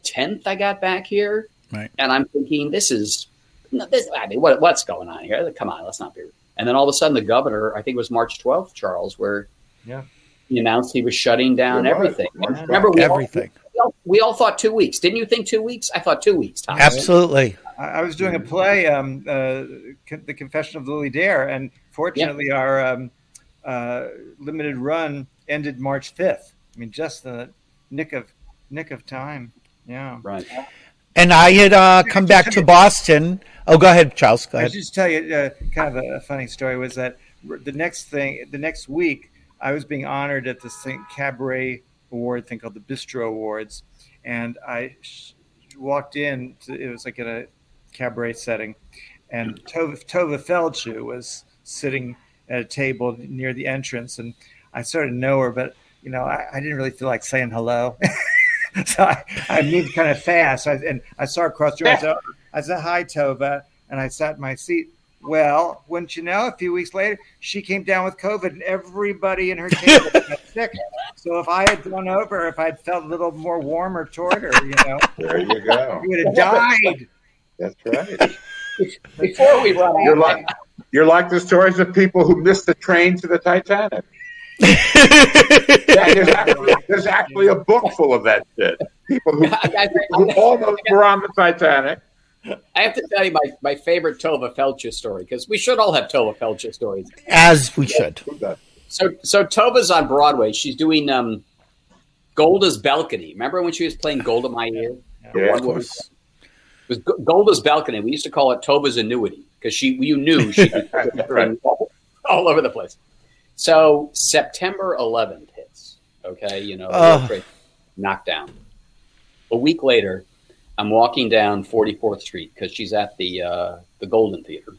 tenth. I got back here. Right. And I'm thinking, this is, this, I mean, what, what's going on here? Come on, let's not be. And then all of a sudden the governor, I think it was March twelfth, Charles, where yeah. he announced he was shutting down You're everything. Right. Remember, we everything. All, we, all, we all thought two weeks. Didn't you think two weeks? I thought two weeks. Tom. Absolutely. I was doing a play, um, uh, The Confession of Lily Dare, and fortunately yeah. our um, uh, limited run ended March fifth. I mean, just the nick of nick of time. Yeah. Right. And I had uh, come back to Boston. Oh, go ahead, Charles. Go ahead. I should just tell you uh, kind of a funny story was that the next thing, the next week, I was being honored at this thing, Cabaret Award thing called the Bistro Awards, and I sh- walked in. To, it was like at a cabaret setting, and Tova, Tova Feldschuh was sitting at a table near the entrance, and I sort of know her, but you know I, I didn't really feel like saying hello, so I, I moved kind of fast, I, and I saw her across the room. I said, I said hi, Tova, and I sat in my seat. Well, wouldn't you know, a few weeks later she came down with COVID, and everybody in her table got sick. So if I had gone over, if I had felt a little more warmer toward her, you know, there you go, you would have died. That's right. Before we run out, you're like you're like the stories of people who missed the train to the Titanic. Yeah, there's, actually, there's actually a book full of that shit. People who, who almost were on the Titanic. I have to tell you my, my favorite Tova Feldschuh story, because we should all have Tova Feldschuh stories, as we should. So so Tova's on Broadway. She's doing um, Golda's Balcony. Remember when she was playing Golda My Ear? Yeah, yeah, of course. It was Golda's Balcony. We used to call it Tova's Annuity, because she, you knew she could right. all, all over the place. So September eleventh hits, okay? You know, uh. knockdown. A week later, I'm walking down forty-fourth Street, because she's at the uh, the Golden Theater.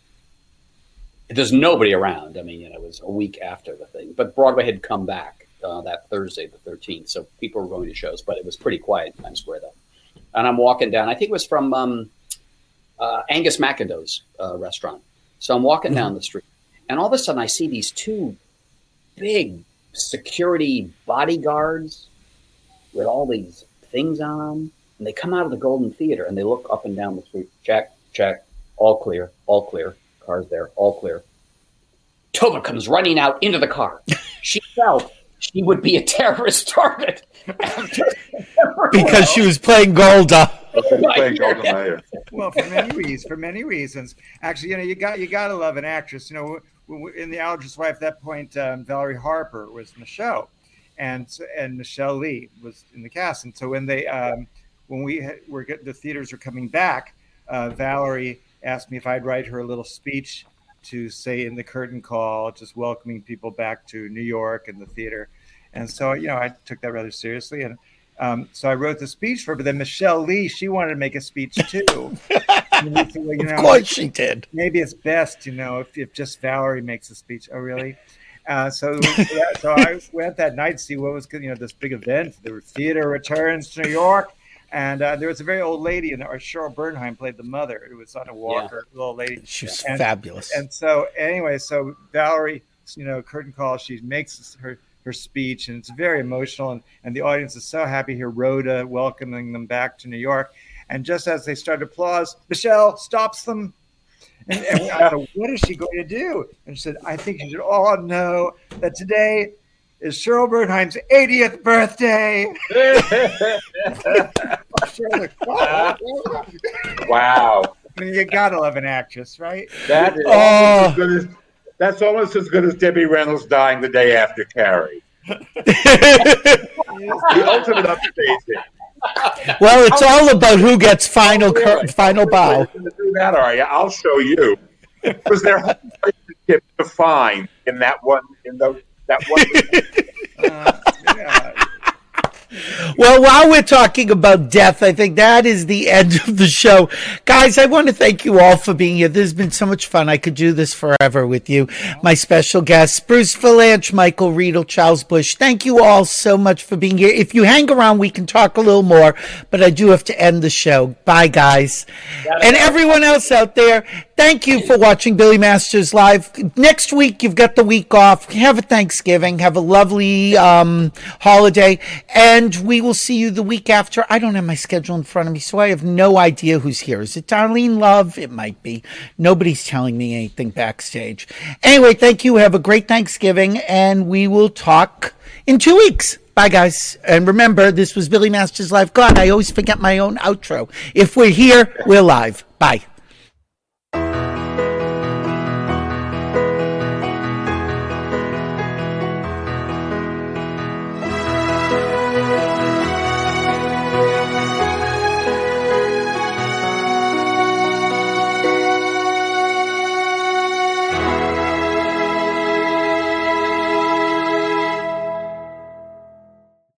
there's nobody around. I mean, you know, it was a week after the thing, but Broadway had come back uh, that Thursday, the thirteenth. So people were going to shows, but it was pretty quiet in Times Square then. And I'm walking down, I think it was from um, uh, Angus McIndoe's uh, restaurant. So I'm walking down the street, and all of a sudden I see these two big security bodyguards with all these things on them. And they come out of the Golden Theater and they look up and down the street. Check, check, all clear, all clear. Car's there, all clear. Tova comes running out into the car. She felt she would be a terrorist target. Because she was playing Golda. Playing Golda Meir. Well, for many reasons. For many reasons. Actually, you know, you got you got to love an actress. You know, in The Alger's Wife, at that point, um, Valerie Harper was in the show, and and Michelle Lee was in the cast. And so when they um, when we had, were the theaters were coming back, uh, Valerie asked me if I'd write her a little speech to say in the curtain call, just welcoming people back to New York and the theater. And so, you know, I took that rather seriously. And um, so I wrote the speech for her, but then Michelle Lee, she wanted to make a speech too. And so, you know, of course she did. Maybe it's best, you know, if, if just Valerie makes a speech. Oh, really? Uh, so, yeah, so I went that night to see what was, you know, this big event. The theater returns to New York. And uh, there was a very old lady in there, or Cheryl Bernheim played the mother. It was on a walker, yeah. Little lady. She was and, fabulous. And so anyway, so Valerie, you know, curtain call, she makes her, her speech, and it's very emotional. And, and the audience is so happy here, Rhoda welcoming them back to New York. And just as they start to applause, Michelle stops them. And, and I thought, what is she going to do? And she said, I think you should all know that today is Cheryl Bernheim's eightieth birthday. Wow. I mean, you gotta love an actress, right? That is oh. almost as as, that's almost as good as Debbie Reynolds dying the day after Carrie. The ultimate upstaging. Well, it's all about who gets final cur- final bow. Do that, are you? I'll show you. Because their whole relationship defined in that one in those That one. uh, yeah. Well, while we're talking about death, I think that is the end of the show. Guys, I want to thank you all for being here. This has been so much fun. I could do this forever with you. My special guests, Bruce Vilanch, Michael Riedel, Charles Busch. Thank you all so much for being here. If you hang around, we can talk a little more, but I do have to end the show. Bye, guys. And everyone else out there, thank you for watching Billy Masters Live. Next week, you've got the week off. Have a Thanksgiving. Have a lovely um, holiday. And we will see you the week after. I don't have my schedule in front of me, so I have no idea who's here. Is it Darlene Love? It might be. Nobody's telling me anything backstage. Anyway, thank you. Have a great Thanksgiving. And we will talk in two weeks. Bye, guys. And remember, this was Billy Masters Live. God, I always forget my own outro. If we're here, we're live. Bye.